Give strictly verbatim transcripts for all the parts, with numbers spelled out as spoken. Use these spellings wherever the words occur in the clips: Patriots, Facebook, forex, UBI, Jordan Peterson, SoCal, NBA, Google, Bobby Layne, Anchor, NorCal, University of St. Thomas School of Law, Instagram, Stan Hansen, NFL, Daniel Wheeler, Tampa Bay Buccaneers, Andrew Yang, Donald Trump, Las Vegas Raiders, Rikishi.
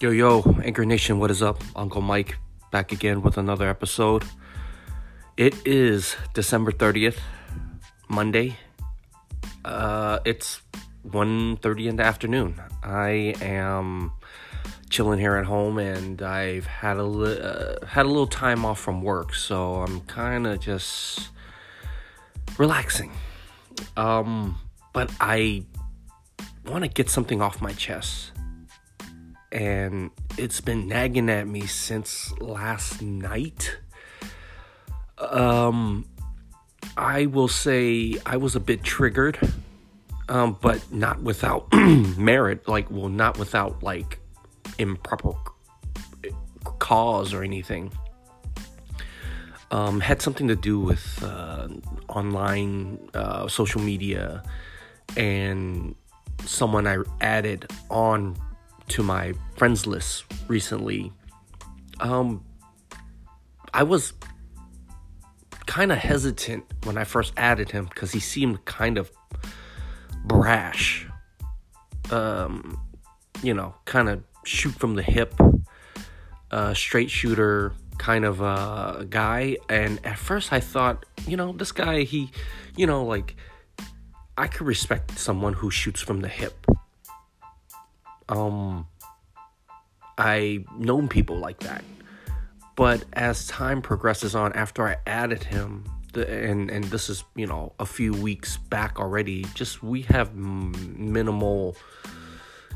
Yo, yo, Anchor Nation, what is up? Uncle Mike back again with another episode. It is December thirtieth, Monday. Uh, it's one thirty in the afternoon. I am chilling here at home, and I've had a, li- uh, had a little time off from work, so I'm kind of just relaxing. Um, but I want to get something off my chest. And it's been nagging at me since last night. Um, I will say I was a bit triggered, um, but not without merit. Like, well, not without, like, improper cause or anything. Um, had something to do with uh, online uh, social media and someone I added on to my friends list recently. um, I was kind of hesitant when I first added him because he seemed kind of brash, um, you know, kind of shoot from the hip, uh, straight shooter kind of uh, guy. And at first I thought, you know, this guy, he, you know, like, I could respect someone who shoots from the hip. Um, I've known people like that, but as time progresses on, after I added him, the, and, and this is, you know, a few weeks back already, just, we have m- minimal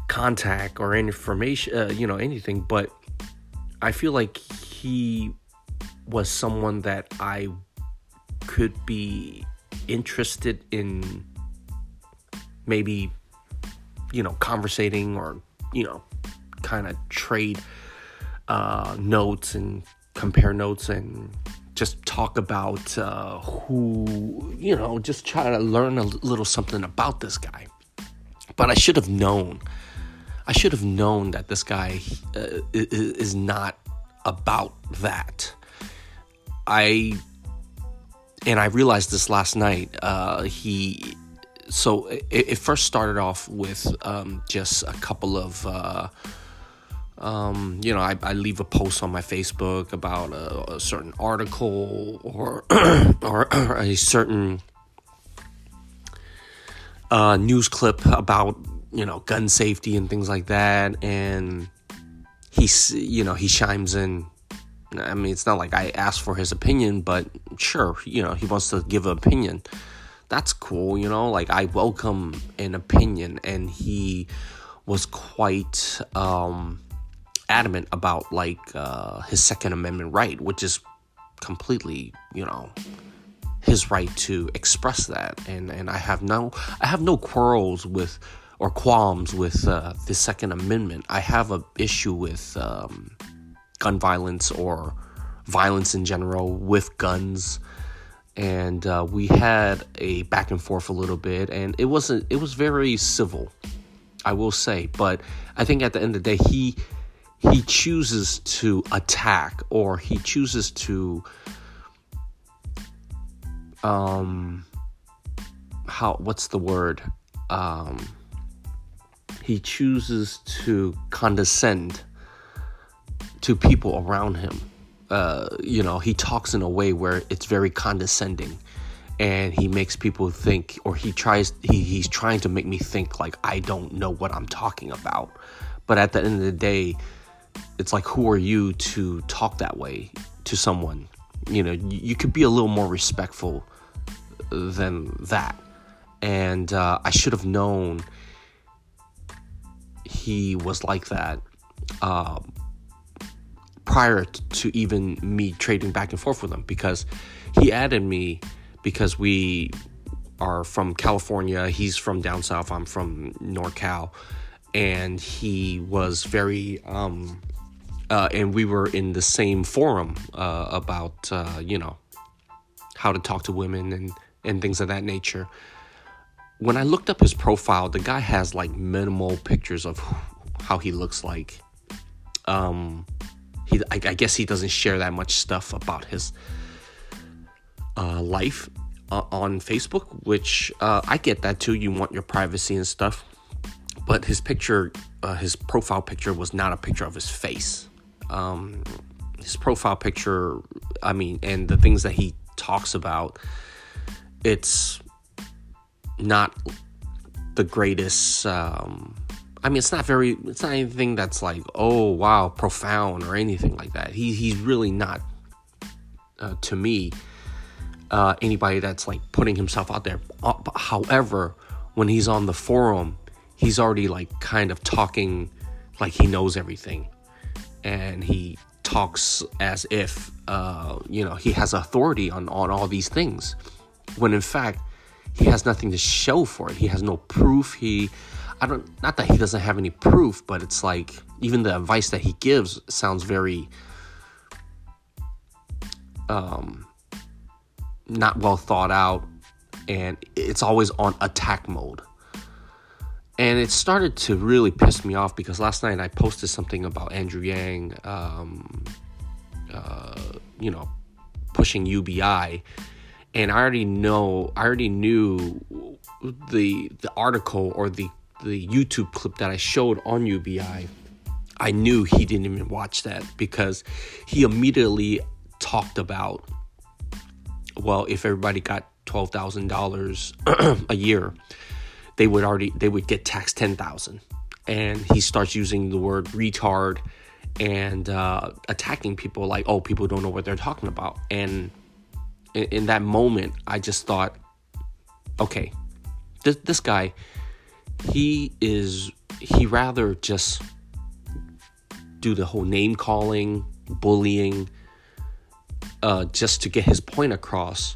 contact or information, uh, you know, anything, but I feel like he was someone that I could be interested in maybe, you know, conversating or, you know, kind of trade uh, notes and compare notes and just talk about uh, who, you know, just try to learn a little something about this guy. But I should have known. I should have known that this guy uh, is not about that. I, and I realized this last night, uh, he... So it, it first started off with um, just a couple of, uh, um, you know, I, I leave a post on my Facebook about a, a certain article or or a certain uh, news clip about, you know, gun safety and things like that. And he, you know, he chimes in. I mean, it's not like I asked for his opinion, but sure, you know, he wants to give an opinion. That's cool, you know, like, I welcome an opinion, and he was quite um, adamant about, like, uh, his Second Amendment right, which is completely, you know, his right to express that, and and I have no, I have no quarrels with, or qualms with uh, the Second Amendment. I have a issue with um, gun violence or violence in general with guns. And uh, we had a back and forth a little bit, and it wasn't, it was very civil, I will say. But I think at the end of the day, he, he chooses to attack, or he chooses to, um, how, what's the word? Um, he chooses to condescend to people around him. Uh, you know, he talks in a way where it's very condescending, and he makes people think, or he tries, he, he's trying to make me think like I don't know what I'm talking about. But at the end of the day, it's like, who are you to talk that way to someone? You know, you, you could be a little more respectful than that. And uh, I should have known he was like that. Um, prior to even me trading back and forth with him, because he added me because we are from California. He's from down south. I'm from NorCal. And he was very, um, uh, and we were in the same forum uh, about, uh, you know, how to talk to women and, and things of that nature. When I looked up his profile, the guy has like minimal pictures of how he looks like. Um... He, I, I guess he doesn't share that much stuff about his uh, life uh, on Facebook, which uh, I get that too. You want your privacy and stuff. but his picture, uh, his profile picture was not a picture of his face. Um, his profile picture, I mean, and the things that he talks about, it's not the greatest, um, I mean, it's not very, it's not anything that's like, oh, wow, profound or anything like that. He He's really not, uh, to me, uh, anybody that's like putting himself out there. Uh, however, when he's on the forum, he's already like kind of talking like he knows everything. And he talks as if, uh, you know, he has authority on, on all these things. When in fact, he has nothing to show for it. He has no proof. He... I don't, not that he doesn't have any proof, but it's like, even the advice that he gives sounds very, um, not well thought out, and it's always on attack mode. And it started to really piss me off, because last night I posted something about Andrew Yang, um, uh, you know, pushing U B I, and I already know, I already knew the, the article or the, the YouTube clip that I showed on U B I, I knew he didn't even watch that, because he immediately talked about, well, if everybody got twelve thousand dollars a year, they would already, they would get taxed ten thousand. And he starts using the word retard and uh, attacking people like, oh, people don't know what they're talking about. And in, in that moment, I just thought, okay, this, this guy, He is, he rather just do the whole name calling, bullying, uh, just to get his point across,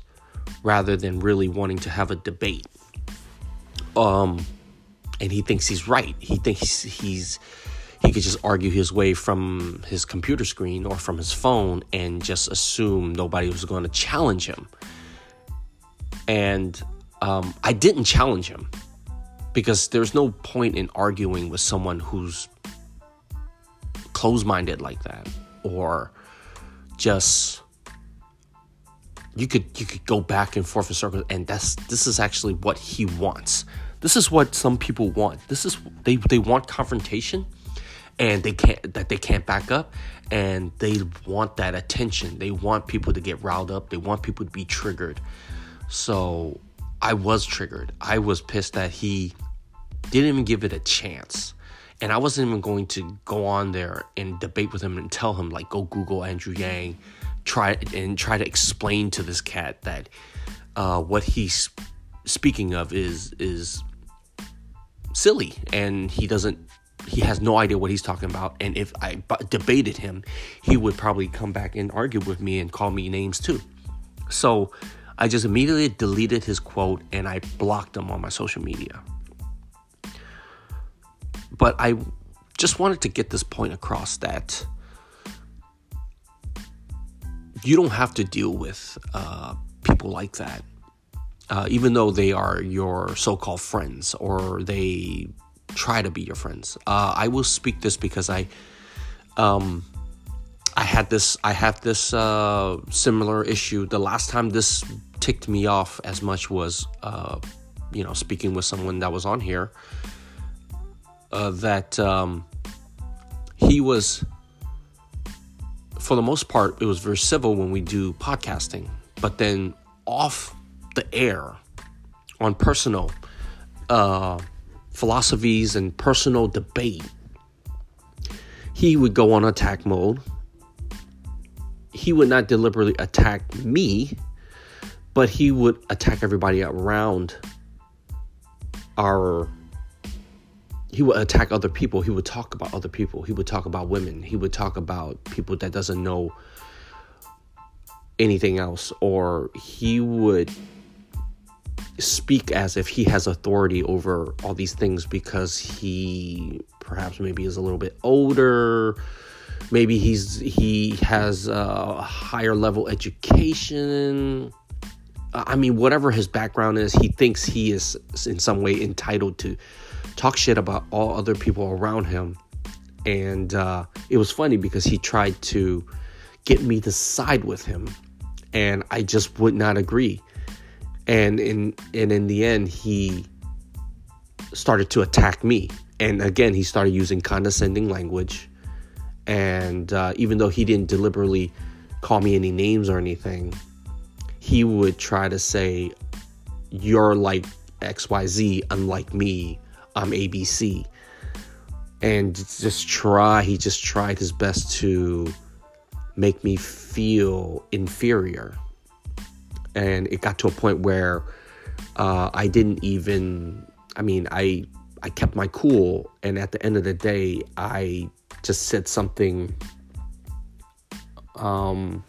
rather than really wanting to have a debate. Um, and he thinks he's right. He thinks he's, he could just argue his way from his computer screen or from his phone and just assume nobody was going to challenge him. And um, I didn't challenge him, because there's no point in arguing with someone who's closed-minded like that, or just, you could you could go back and forth in circles, and that's this is actually what he wants. This is what some people want. This is they they want confrontation, and they can't that they can't back up, and they want that attention. They want people to get riled up. They want people to be triggered. So I was triggered. I was pissed that he didn't even give it a chance. And I wasn't even going to go on there and debate with him and tell him, like, go Google Andrew Yang, try and try to explain to this cat that uh, what he's speaking of is is silly, and he doesn't, he has no idea what he's talking about. And if I b- debated him, he would probably come back and argue with me and call me names too. So I just immediately deleted his quote, and I blocked him on my social media. But I just wanted to get this point across that you don't have to deal with uh, people like that, uh, even though they are your so-called friends or they try to be your friends. Uh, I will speak this because I, um, I had this. I have this uh, similar issue. The last time this ticked me off as much was, uh, you know, speaking with someone that was on here, uh, that um, he was, for the most part, it was very civil when we do podcasting, but then off the air on personal uh, philosophies and personal debate, he would go on attack mode. He would not deliberately attack me, but he would attack everybody around our, he would attack other people. He would talk about other people. He would talk about women. He would talk about people that doesn't know anything else, or he would speak as if he has authority over all these things because he perhaps maybe is a little bit older. Maybe he's he has a higher level education. I mean, whatever his background is, he thinks he is in some way entitled to talk shit about all other people around him. And uh, it was funny because he tried to get me to side with him, and I just would not agree. And in and in the end, he started to attack me. And again, he started using condescending language. And uh, even though he didn't deliberately call me any names or anything, he would try to say, you're like X Y Z, unlike me, I'm A B C. And just try, he just tried his best to make me feel inferior. And it got to a point where uh, I didn't even, I mean, I I kept my cool. And at the end of the day, I just said something. Um,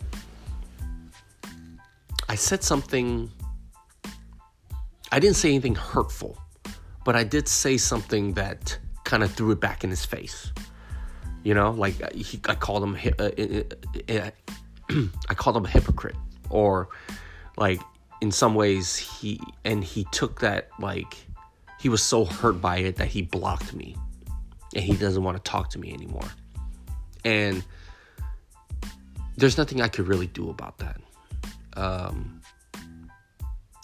I said something. I didn't say anything hurtful, but I did say something that kind of threw it back in his face. You know, like he, I called him, uh, I called him a hypocrite, or like in some ways he, and he took that, like he was so hurt by it that he blocked me and he doesn't want to talk to me anymore. And there's nothing I could really do about that. Um,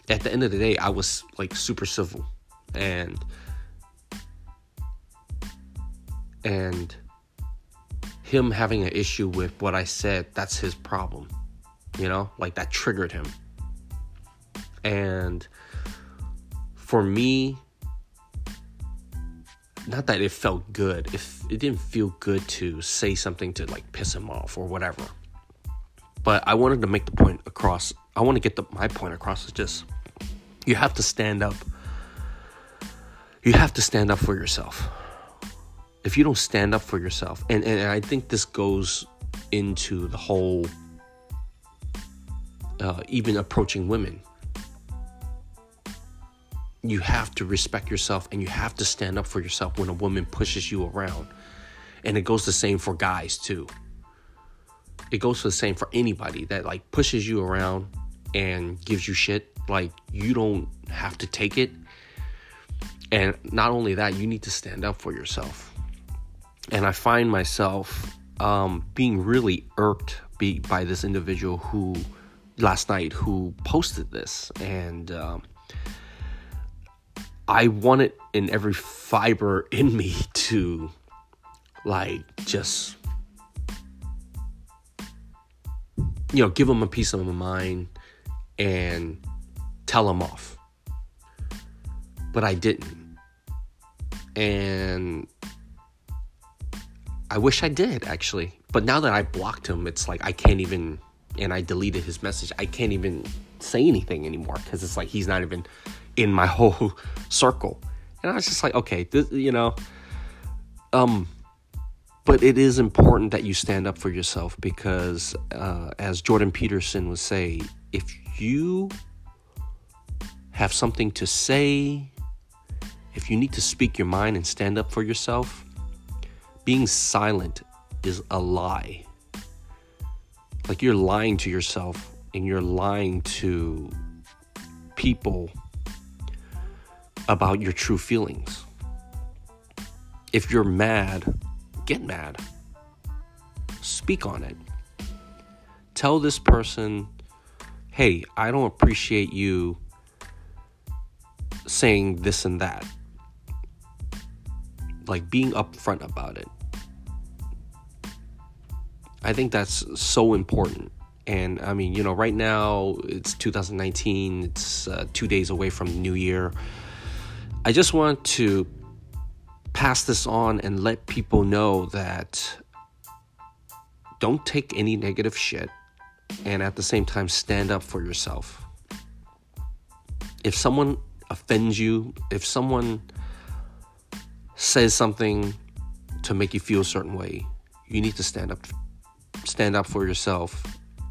at the end of the day, I was like super civil and, and him having an issue with what I said, that's his problem. You know, like that triggered him. And for me, not that it felt good. It, it didn't feel good to say something to like piss him off or whatever. But I wanted to make the point across. I want to get the, my point across is just, you have to stand up. You have to stand up for yourself. If you don't stand up for yourself, and, and, and I think this goes into the whole Uh, even approaching women, you have to respect yourself and you have to stand up for yourself when a woman pushes you around. And it goes the same for guys too. It goes the same for anybody that like pushes you around and gives you shit. Like, you don't have to take it. And not only that, you need to stand up for yourself. And I find myself um, being really irked be- by this individual who last night who posted this, and um, I wanted in every fiber in me to like just, you know, give him a piece of my mind and tell him off, but I didn't, and I wish I did actually. But now that I blocked him, it's like I can't even. And I deleted his message. I can't even say anything anymore because it's like he's not even in my whole circle. And I was just like, okay, this, you know. Um, but it is important that you stand up for yourself because, uh, as Jordan Peterson would say, if you have something to say, if you need to speak your mind and stand up for yourself, being silent is a lie. Like, you're lying to yourself and you're lying to people about your true feelings. If you're mad, get mad. Speak on it. Tell this person, hey, I don't appreciate you saying this and that. Like, being upfront about it. I think that's so important. And I mean, you know, right now it's two thousand nineteen. It's uh, two days away from the new year. I just want to pass this on and let people know that don't take any negative shit. And at the same time, stand up for yourself. If someone offends you, if someone says something to make you feel a certain way, you need to stand up Stand up for yourself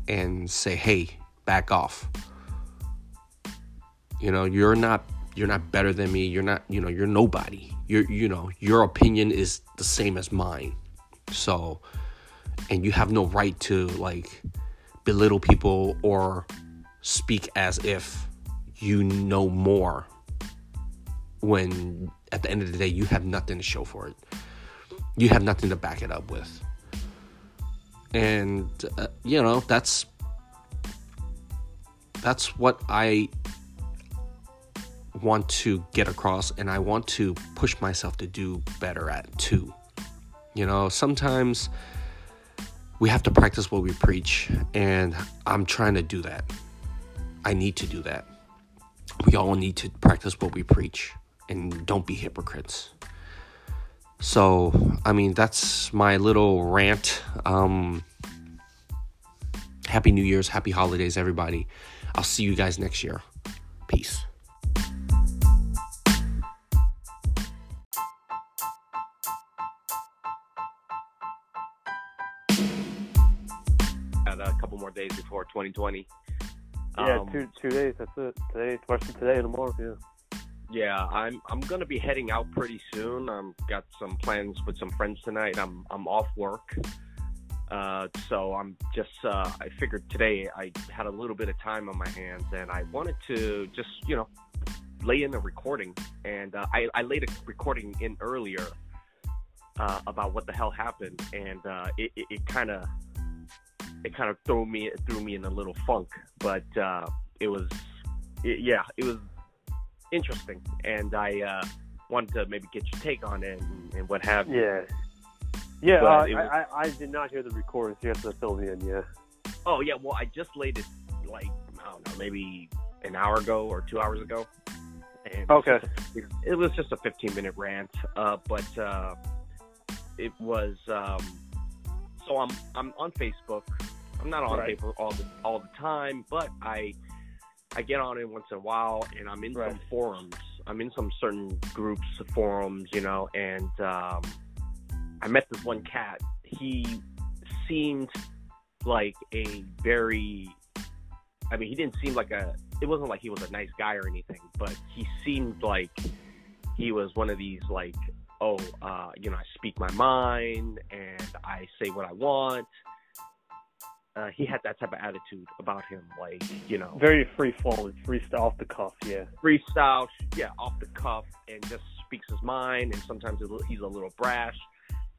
and say, hey, back off. You know, you're not, you're not better than me. You're not, you know, you're nobody. You're, you know, your opinion is the same as mine. So, and you have no right to like belittle people or speak as if you know more when at the end of the day, you have nothing to show for it. You have nothing to back it up with. And, uh, you know, that's, that's what I want to get across and I want to push myself to do better at too. You know, sometimes we have to practice what we preach, and I'm trying to do that. I need to do that. We all need to practice what we preach and don't be hypocrites. So, I mean, that's my little rant. Um, Happy New Year's, happy holidays, everybody. I'll see you guys next year. Peace. Got a couple more days before twenty twenty. Yeah, um, two two days. That's it. Today, especially today and tomorrow. Yeah. Yeah, I'm I'm gonna be heading out pretty soon. I'm got some plans with some friends tonight. I'm I'm off work, uh, so I'm just uh, I figured today I had a little bit of time on my hands, and I wanted to just you know lay in a recording, and uh, I I laid a recording in earlier uh, about what the hell happened, and uh, it it, it kind of. It kind of threw me it threw me in a little funk, but uh, it was, it, yeah, it was interesting, and I uh, wanted to maybe get your take on it and, and what have you. Yeah, yeah. Uh, I, was, I, I did not hear the recording, so you have to fill me in. Yeah. Oh yeah, well, I just laid it like I don't know, maybe an hour ago or two hours ago. And okay. It, it was just a fifteen-minute rant, uh, but uh, it was. Um, So I'm I'm on Facebook. I'm not on right. Facebook all the all the time, but I I get on it once in a while, and I'm in right. some forums. I'm in some certain groups, forums, you know. And um, I met this one cat. He seemed like a very. I mean, he didn't seem like a. It wasn't like he was a nice guy or anything, but he seemed like he was one of these like. Oh, uh, you know, I speak my mind and I say what I want. Uh, he had that type of attitude about him, like, you know. Very free flowing, freestyle off the cuff, yeah. Freestyle, yeah, off the cuff, and just speaks his mind, and sometimes he's a little brash.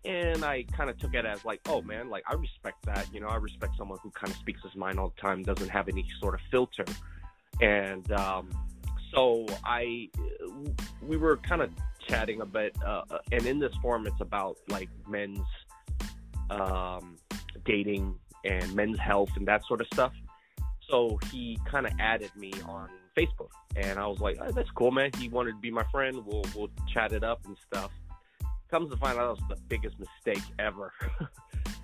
And I kind of took it as like, oh, man, like, I respect that. You know, I respect someone who kind of speaks his mind all the time, doesn't have any sort of filter. And um, so I, we were kind of chatting a bit, uh, and in this forum, it's about like men's um, dating and men's health and that sort of stuff. So he kind of added me on Facebook, and I was like, oh, "That's cool, man." He wanted to be my friend. We'll we'll chat it up and stuff. Comes to find out, it was the biggest mistake ever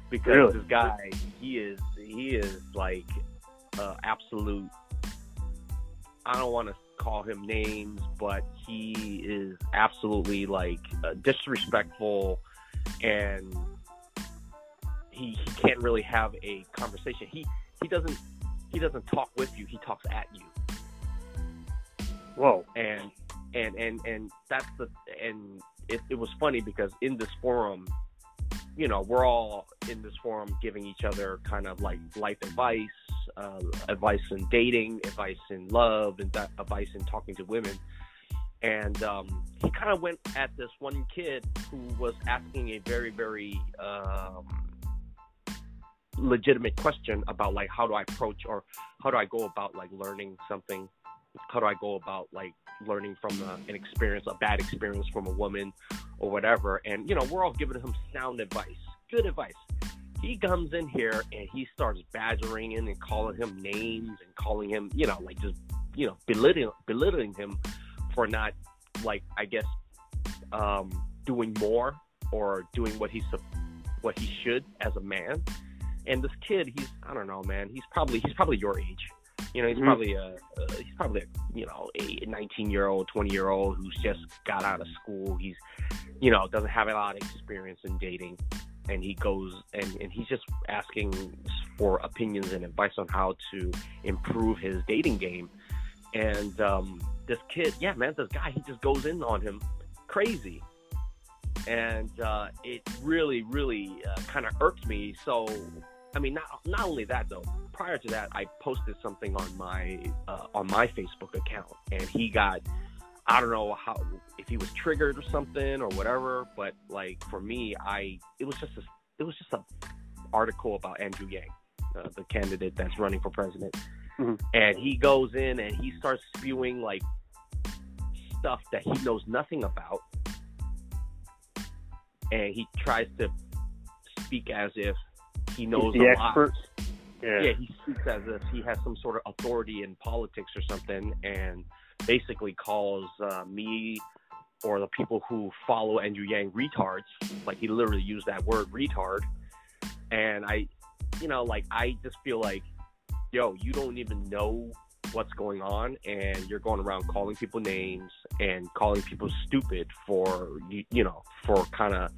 because really? This guy, he is he is like uh, absolute. I don't want to call him names, but he is absolutely like uh, disrespectful, and he, he can't really have a conversation. He he doesn't he doesn't talk with you. He talks at you. Whoa! And and and and that's the and it, it was funny because in this forum, you know, we're all in this forum giving each other kind of like life advice. Uh, advice in dating, advice in love, and that advice in talking to women. And um, he kind of went at this one kid who was asking a very, very um, legitimate question about like how do I approach or how do I go about like learning something? How do I go about like learning from a, an experience, a bad experience from a woman or whatever? And you know, we're all giving him sound advice, good advice. He comes in here and he starts badgering him and calling him names and calling him, you know, like just, you know, belittling, belittling him for not, like, I guess, um, doing more or doing what he's what he should as a man. And this kid, he's, I don't know, man, he's probably he's probably your age, you know, he's mm-hmm. probably a uh, he's probably a, you know a nineteen year old, twenty year old who's just got out of school. He's, you know, doesn't have a lot of experience in dating. And he goes and, and he's just asking for opinions and advice on how to improve his dating game. And um, this kid, yeah, man, this guy, he just goes in on him crazy. And uh, it really, really uh, kind of irked me. So, I mean, not not only that, though, prior to that, I posted something on my uh, on my Facebook account. And he got, I don't know how, if he was triggered or something or whatever, but like for me, I it was just a, it was just an article about Andrew Yang, uh, the candidate that's running for president, mm-hmm. and he goes in and he starts spewing like stuff that he knows nothing about, and he tries to speak as if he knows the expert. Yeah. yeah, he speaks as if he has some sort of authority in politics or something, and basically calls uh, me or the people who follow Andrew Yang retards. Like, he literally used that word, retard. And I, you know, like, I just feel like, yo, you don't even know what's going on, and you're going around calling people names and calling people stupid for, you, you know, for kind of,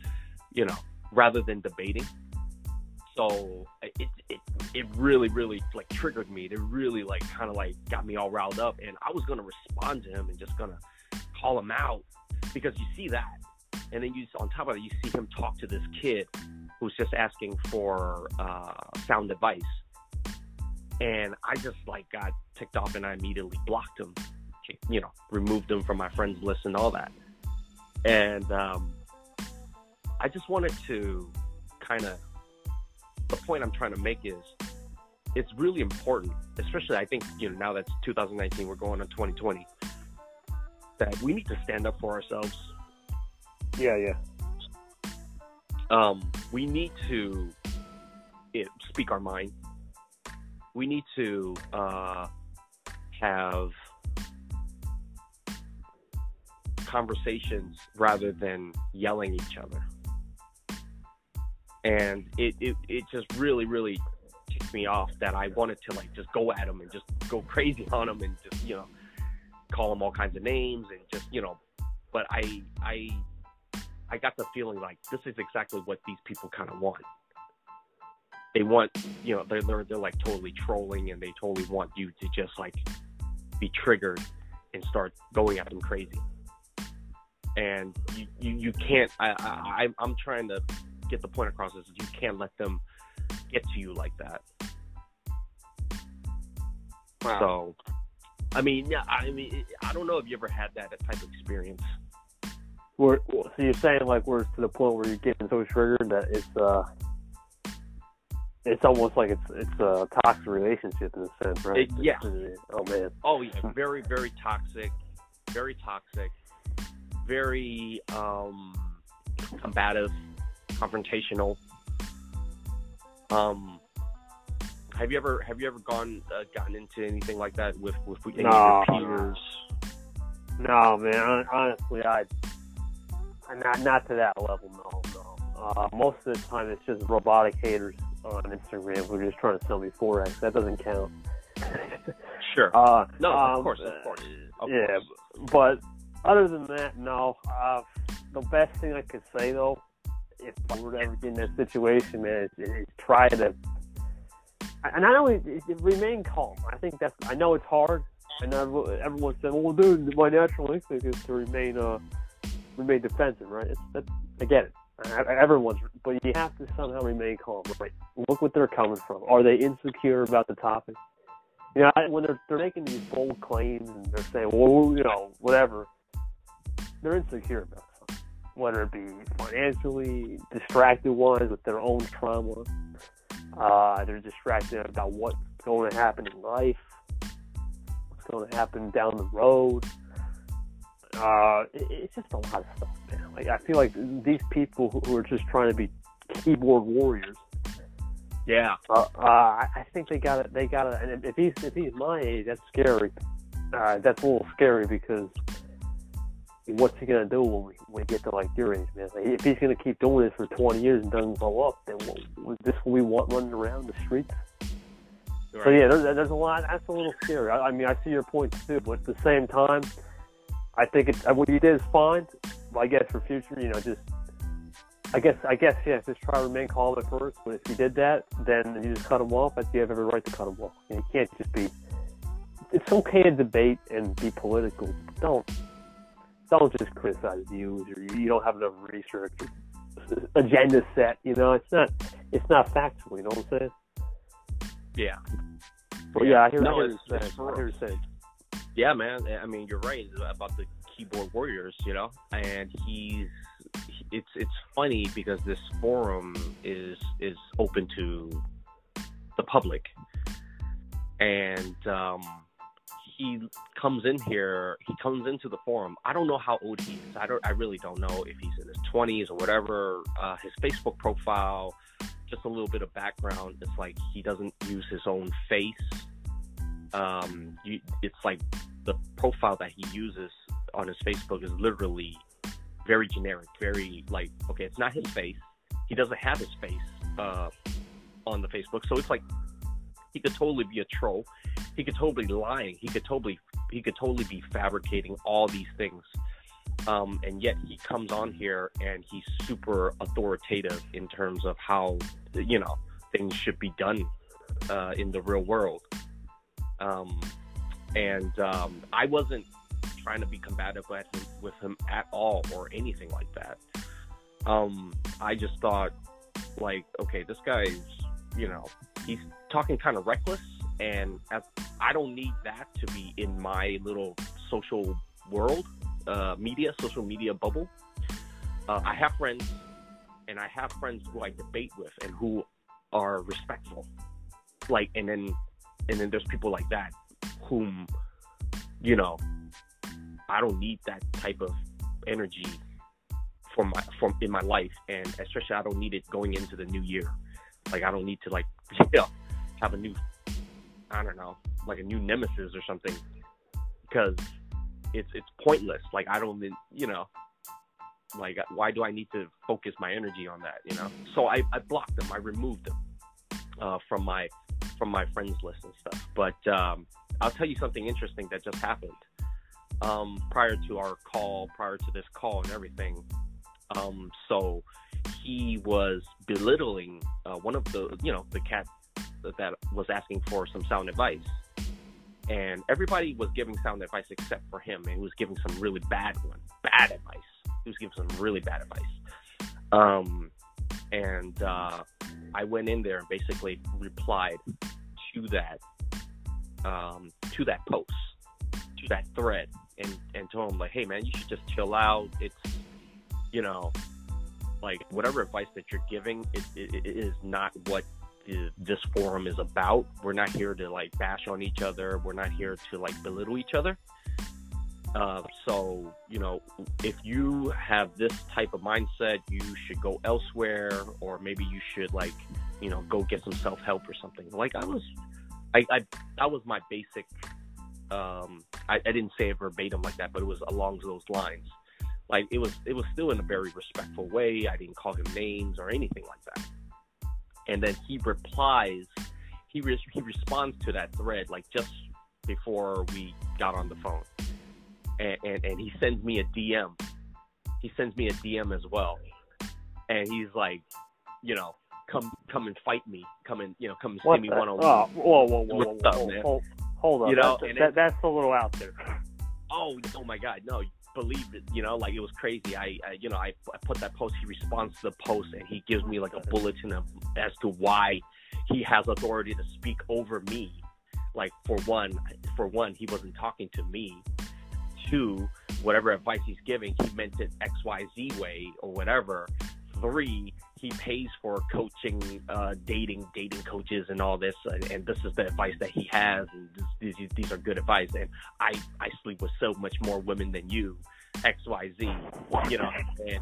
you know, rather than debating. So it, it it really, really, like, triggered me. It really, like, kind of, like, got me all riled up. And I was going to respond to him and just going to call him out, because you see that. And then you, on top of it, you see him talk to this kid who's just asking for uh, sound advice. And I just, like, got ticked off, and I immediately blocked him, you know, removed him from my friends list and all that. And um, I just wanted to kind of... The point I'm trying to make is, it's really important, especially I think, you know, now that's two thousand nineteen, we're going on twenty twenty, that we need to stand up for ourselves. Yeah, yeah. Um, we need to you know, speak our mind. We need to uh, have conversations rather than yelling at each other. And it, it, it just really, really ticked me off that I wanted to, like, just go at him and just go crazy on him and just, you know, call him all kinds of names and just, you know. But I I, I got the feeling, like, this is exactly what these people kind of want. They want, you know, they're, they're, they're, like, totally trolling, and they totally want you to just, like, be triggered and start going at them crazy. And you, you, you can't, I, I, I'm trying to... get the point across is you can't let them get to you like that. Wow. So, I mean, yeah, I mean, I don't know if you ever had that type of experience. We're, so you're saying, like, we're to the point where you're getting so triggered that it's uh, it's almost like it's it's a toxic relationship in a sense, right? It, yeah. Oh man. Oh yeah. Very, very toxic. Very toxic. Very um, combative. Confrontational. Um, have you ever have you ever gone uh, gotten into anything like that with with any no, of your peers? No, man. Honestly, I not not to that level. No, no. Uh, most of the time, it's just robotic haters on Instagram who are just trying to sell me forex. That doesn't count. Sure. Uh, no, um, of course, of course. Of yeah, course. But other than that, no. Uh, the best thing I could say, though, if I were to ever get in that situation, man, is, is try to, and I know it, it, it remain calm. I think that's, I know it's hard, and I, everyone said, well, dude, my natural instinct is to remain, uh, remain defensive, right? It's, that's, I get it. I, I, everyone's, but you have to somehow remain calm. Right? Look what they're coming from. Are they insecure about the topic? You know, I, when they're, they're making these bold claims and they're saying, well, you know, whatever, they're insecure about it. Whether it be financially, distracted ones with their own trauma, uh, they're distracted about what's going to happen in life, what's going to happen down the road. Uh, it, it's just a lot of stuff, man. Like, I feel like these people who are just trying to be keyboard warriors. Yeah. Uh, uh, I think they got it. They got it. And if he's if he's my age, that's scary. Uh, that's a little scary because. What's he gonna do when we, when we get to like your age, man? Like, if he's gonna keep doing this for twenty years and doesn't grow up, then what, was this what we want running around the streets? Right. So yeah, there's, there's a lot. That's a little scary. I, I mean, I see your point too, but at the same time, I think it's, what you did is fine. I guess for future, you know, just I guess I guess yeah, just try to remain calm at first. But if you did that, then you just cut him off. I think you have every right to cut him off. You can't just be. It's okay to debate and be political. But don't. Don't just criticize views, or you don't have enough research or agenda set. You know, it's not, it's not factual. You know what I'm saying? Yeah. Well, yeah, I hear no, you saying. Say. Yeah, man. I mean, you're right about the keyboard warriors. You know, and he's, it's, it's funny because this forum is is open to the public, and um, he comes in here, he comes into the forum. I don't know how old he is. I don't. I really don't know if he's in his twenties or whatever. Uh, his Facebook profile, just a little bit of background. It's like he doesn't use his own face. Um, you, it's like the profile that he uses on his Facebook is literally very generic. Very like, okay, it's not his face. He doesn't have his face uh, on the Facebook, so it's like he could totally be a troll. He could totally be lying. He could totally he could totally be fabricating all these things. Um, and yet he comes on here and he's super authoritative in terms of how, you know, things should be done uh, in the real world. Um, and um, I wasn't trying to be combative with him at all or anything like that. Um, I just thought, like, okay, this guy's, you know, he's talking kind of reckless, and as, I don't need that to be in my little social world, uh, media, social media bubble. Uh, I have friends, and I have friends who I debate with and who are respectful. Like, and then, and then there's people like that whom, you know, I don't need that type of energy for my, from in my life, and especially I don't need it going into the new year. Like, I don't need to, like, you know, have a new, I don't know, like a new nemesis or something, because it's it's pointless. Like, I don't, you know, like, why do I need to focus my energy on that, you know? So I, I blocked them. I removed them uh, from my from my friends list and stuff. But um, I'll tell you something interesting that just happened um, prior to our call, prior to this call and everything. Um, so he was belittling uh, one of the, you know, the cats that was asking for some sound advice, and everybody was giving sound advice except for him, and he was giving some really bad one, bad advice. He was giving some really bad advice. Um, and uh, I went in there and basically replied to that, um, to that post, to that thread, and and told him, like, hey man, you should just chill out. It's, you know, like, whatever advice that you're giving, it, it, it is not what the, this forum is about. We're not here to, like, bash on each other. We're not here to, like, belittle each other. Uh, so, you know, if you have this type of mindset, you should go elsewhere, or maybe you should, like, you know, go get some self-help or something. Like, I was, I, I that was my basic, um, I, I didn't say it verbatim like that, but it was along those lines. Like, it was, it was still in a very respectful way. I didn't call him names or anything like that. And then he replies, he re- he responds to that thread, like, just before we got on the phone. And, and and he sends me a D M. He sends me a D M as well. And he's like, you know, come come and fight me. Come and, you know, come and what see the, me one on one. Whoa, whoa, whoa, whoa, whoa, whoa hold, hold on. You know, that's, that, that's a little out there. Oh, oh my God, no. Believe it, you know, like, it was crazy. I, I you know, I, I put that post. He responds to the post, and he gives me, like, a bulletin of, as to why he has authority to speak over me. Like, for one, for one, he wasn't talking to me. Two, whatever advice he's giving, he meant it X, Y, Z way or whatever. Three, he pays for coaching, uh, dating, dating coaches, and all this. And, and this is the advice that he has, and this, these, these are good advice. And I, I sleep with so much more women than you, X, Y, Z. You know, and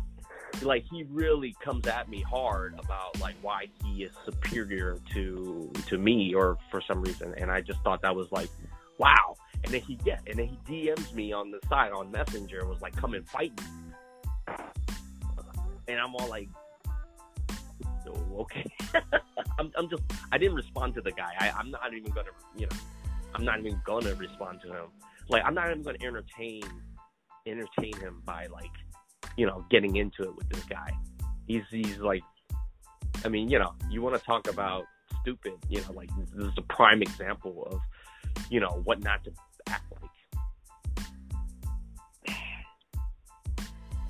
like, he really comes at me hard about, like, why he is superior to to me, or for some reason. And I just thought that was, like, wow. And then he yeah, and then he D Ms me on the side on Messenger, was like, come and fight me. And I'm all like, oh, okay. I'm, I'm just, I didn't respond to the guy. I, I'm not even going to, you know, I'm not even going to respond to him. Like, I'm not even going to entertain, entertain him by, like, you know, getting into it with this guy. He's, he's like, I mean, you know, you want to talk about stupid, you know, like, this is a prime example of, you know, what not to act like.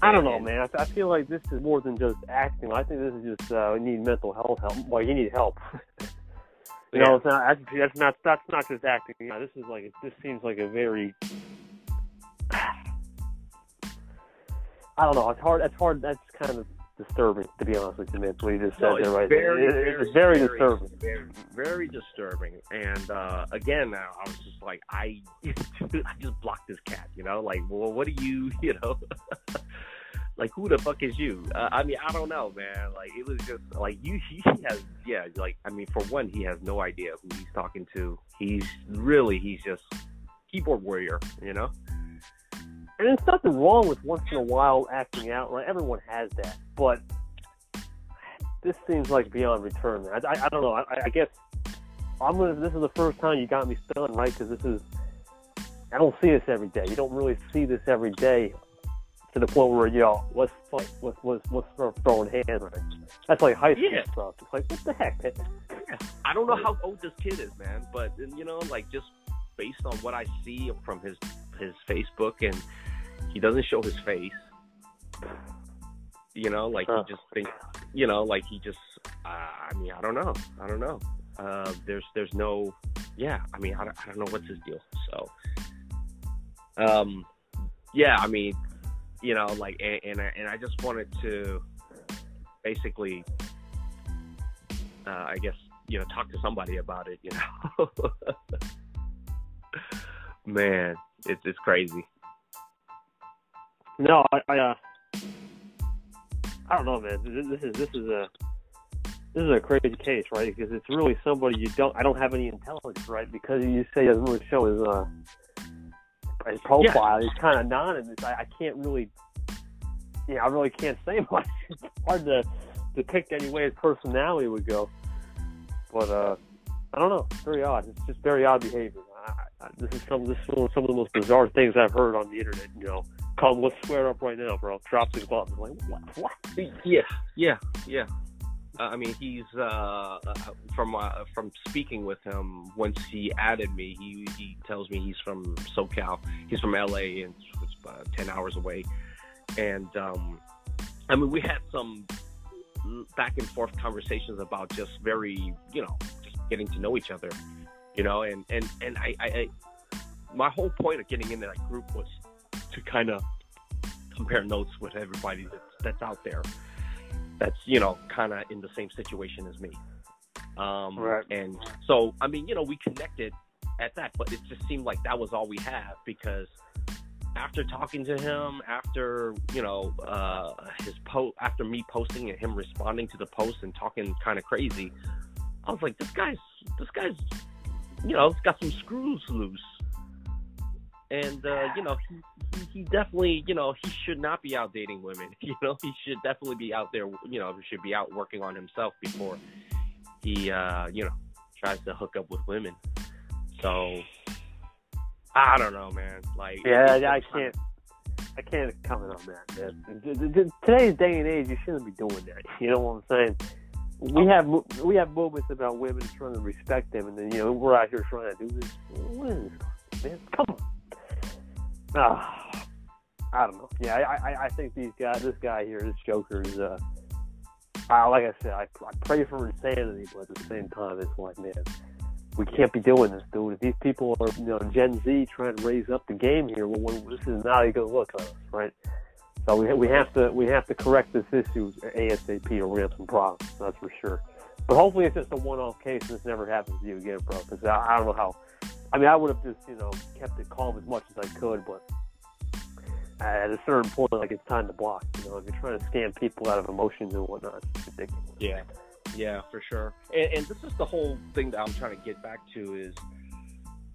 I don't know, man. I, th- I feel like this is more than just acting. I think this is just uh, we need mental health help. Well, you need help. you yeah. know, it's not, that's not that's not just acting. You know, this is like this seems like a very I don't know. It's hard. It's hard. That's kind of disturbing, to be honest with you, Mitch. What you just said no, there, right? Very, it, very, it's very, very disturbing. Very, very disturbing. And uh, again, I, I was just like, I, I just blocked this cat. You know, like, well, what do you, you know, like, who the fuck is you? Uh, I mean, I don't know, man. Like, it was just like you. He has, yeah. Like, I mean, for one, he has no idea who he's talking to. He's really, he's just keyboard warrior. You know. And there's nothing wrong with once in a while acting out, right? Everyone has that. But this seems like beyond return. I, I, I don't know. I, I guess I'm gonna. This is the first time you got me stunned, right? Because this is, I don't see this every day. You don't really see this every day to the point where, you know, let's fight, let's, let's, let's throw in hands. Right? That's like high school yeah. stuff. It's like, what the heck, man? Yeah. I don't know how old this kid is, man. But, you know, like, just based on what I see from his his Facebook, and he doesn't show his face, you know, like huh. he just thinks, you know, like he just, uh, I mean, I don't know. I don't know. Uh, there's, there's no, yeah. I mean, I don't, I don't know what's his deal. So, um, yeah, I mean, you know, like, and, and I, and I just wanted to basically, uh, I guess, you know, talk to somebody about it, you know, man, it's, it's crazy. No, I, I, uh, I don't know, man. This is this is a this is a crazy case, right? Because it's really somebody you don't. I don't have any intelligence, right? Because you say he doesn't really show his uh, his profile. Yeah. He's kind of anonymous. I, I can't really, yeah, I really can't say much. It's hard to depict any way his personality would go. But uh, I don't know. It's very odd. It's just very odd behavior. I, I, this is some this is some of the most bizarre things I've heard on the internet. You know. Come, let's square up right now, bro. Drop the glove. Like, what? What? Yeah, yeah, yeah. Uh, I mean, he's uh, from uh, from speaking with him. Once he added me, he he tells me he's from SoCal. He's from L A, and it's about ten hours away. And um, I mean, we had some back and forth conversations about just very, you know, just getting to know each other, you know. And and and I, I, I my whole point of getting into that group was to kind of compare notes with everybody that's, that's out there that's, you know, kind of in the same situation as me. Um, right. And so, I mean, you know, we connected at that, but it just seemed like that was all we had, because after talking to him, after, you know, uh, his po- after me posting and him responding to the post and talking kind of crazy, I was like, this guy's, this guy's, you know, he's got some screws loose. And, uh, you know, he, he, he definitely, you know, he should not be out dating women. You know, he should definitely be out there, you know, he should be out working on himself before he, uh, you know, tries to hook up with women. So, I don't know, man. Like, yeah, I can't, I can't comment on that, man. Today's day and age, you shouldn't be doing that. You know what I'm saying? We have we have movements about women trying to respect them, and then, you know, we're out here trying to do this. What is this, man? Come on. Uh, I don't know. Yeah, I, I, I think these guys, this guy here, this Joker is, uh, I, like I said, I, I pray for insanity, but at the same time, it's like, man, we can't be doing this, dude. If these people are, you know, Gen Z trying to raise up the game here, well, this is not a good look on us, right? So we we have to we have to correct this issue ASAP, or we have some problems. That's for sure. But hopefully, it's just a one-off case, and this never happens to you again, bro. Because I, I don't know how. I mean, I would have just, you know, kept it calm as much as I could, but at a certain point, like, it's time to block. You know, if you're trying to scam people out of emotions and whatnot, it's ridiculous. Yeah, yeah, for sure. And, and this is the whole thing that I'm trying to get back to is,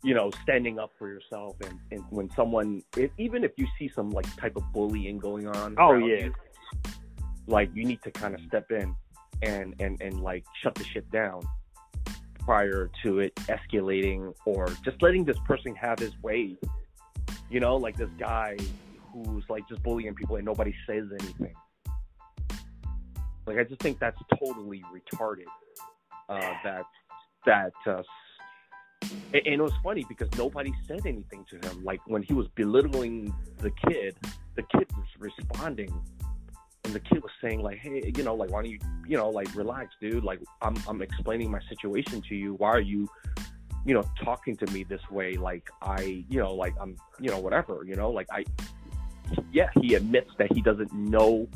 you know, standing up for yourself. And, and when someone, if, even if you see some, like, type of bullying going on. Oh, yeah. You, like, you need to kind of step in and, and, and, like, shut the shit down prior to it escalating, or just letting this person have his way, you know, like this guy who's like just bullying people and nobody says anything. Like, I just think that's totally retarded. Uh, that that uh, and it was funny because nobody said anything to him. Like, when he was belittling the kid, the kid was responding. And the kid was saying, like, hey, you know, like, why don't you, you know, like, relax, dude. Like, I'm I'm explaining my situation to you. Why are you, you know, talking to me this way? Like, I, you know, like, I'm, you know, whatever, you know, like, I, yeah, he admits that he doesn't know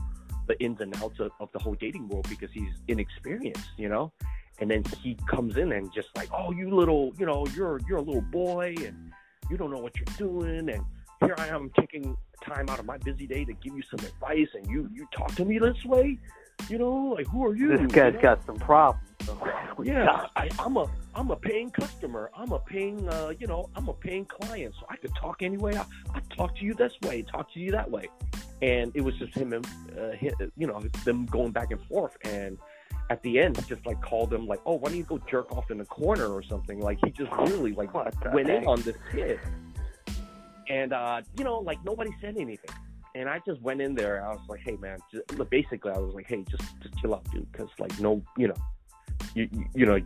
the ins and outs of, of the whole dating world because he's inexperienced, you know? And then he comes in and just like, oh, you little, you know, you're you're a little boy and you don't know what you're doing. And here I am taking time out of my busy day to give you some advice. And you, you talk to me this way, you know, like, who are you? This guy's you know? got some problems. Yeah, I, I'm a I'm a paying customer. I'm a paying, uh, you know, I'm a paying client. So I could talk anyway. I, I talk to you this way, talk to you that way. And it was just him and, uh, him, you know, them going back and forth. And at the end, he just like called him like, oh, why don't you go jerk off in the corner or something? Like he just really like went in on this kid. And, uh, you know, like nobody said anything. And I just went in there. I was like, hey, man, just, basically I was like, hey, just, just chill out, dude. Because like, no, you know. You, you know,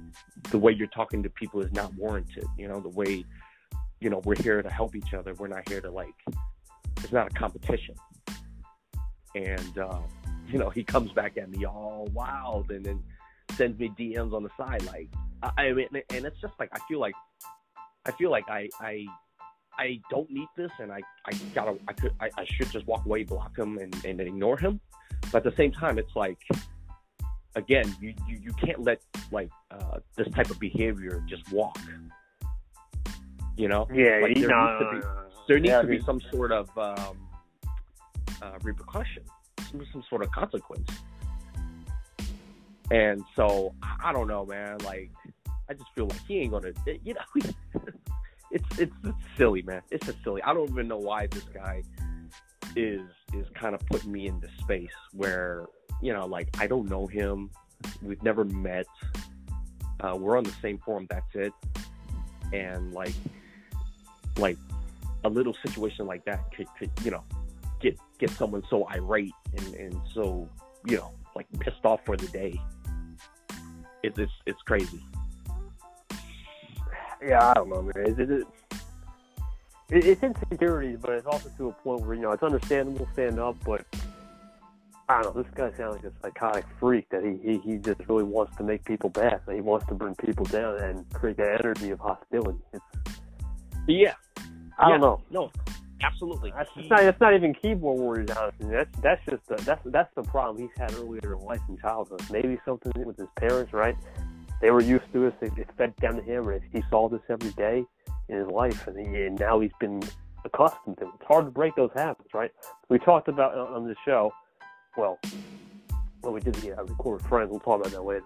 the way you're talking to people is not warranted. You know, the way, you know, we're here to help each other. We're not here to like, it's not a competition. And, uh, you know, he comes back at me all wild and then sends me D Ms on the side. Like, I, I mean, and it's just like, I feel like, I feel like I, I, I don't need this. And I, I gotta, I could, I, I should just walk away, block him and, and ignore him. But at the same time, it's like, again, you, you, you can't let like uh, this type of behavior just walk. You know, yeah, like, there no, needs to be there needs yeah, to be some sort of um, uh, repercussion, some, some sort of consequence. And so I don't know, man. Like I just feel like he ain't gonna. You know, it's, it's it's silly, man. It's just silly. I don't even know why this guy is is kind of putting me in this space where. You know, like, I don't know him. We've never met. Uh, we're on the same forum. That's it. And, like, like a little situation like that could, could you know, get get someone so irate and, and so, you know, like, pissed off for the day. It, it's it's crazy. Yeah, I don't know, man. It's, it's, it's insecurity, but it's also to a point where, you know, it's understandable, stand up, but... I don't know, this guy sounds like a psychotic freak that he, he, he just really wants to make people bad. He wants to bring people down and create that energy of hostility. It's, yeah. I yeah. don't know. No, absolutely. That's he, not, that's not even keyboard warriors, honestly. That's, that's just the, that's, that's the problem he's had earlier in life and childhood. Maybe something with his parents, right? They were used to this. They fed down to him. And he saw this every day in his life, and, he, and now he's been accustomed to it. It's hard to break those habits, right? We talked about on, on the show. Well, when we did the uh, record with friends, we'll talk about that later.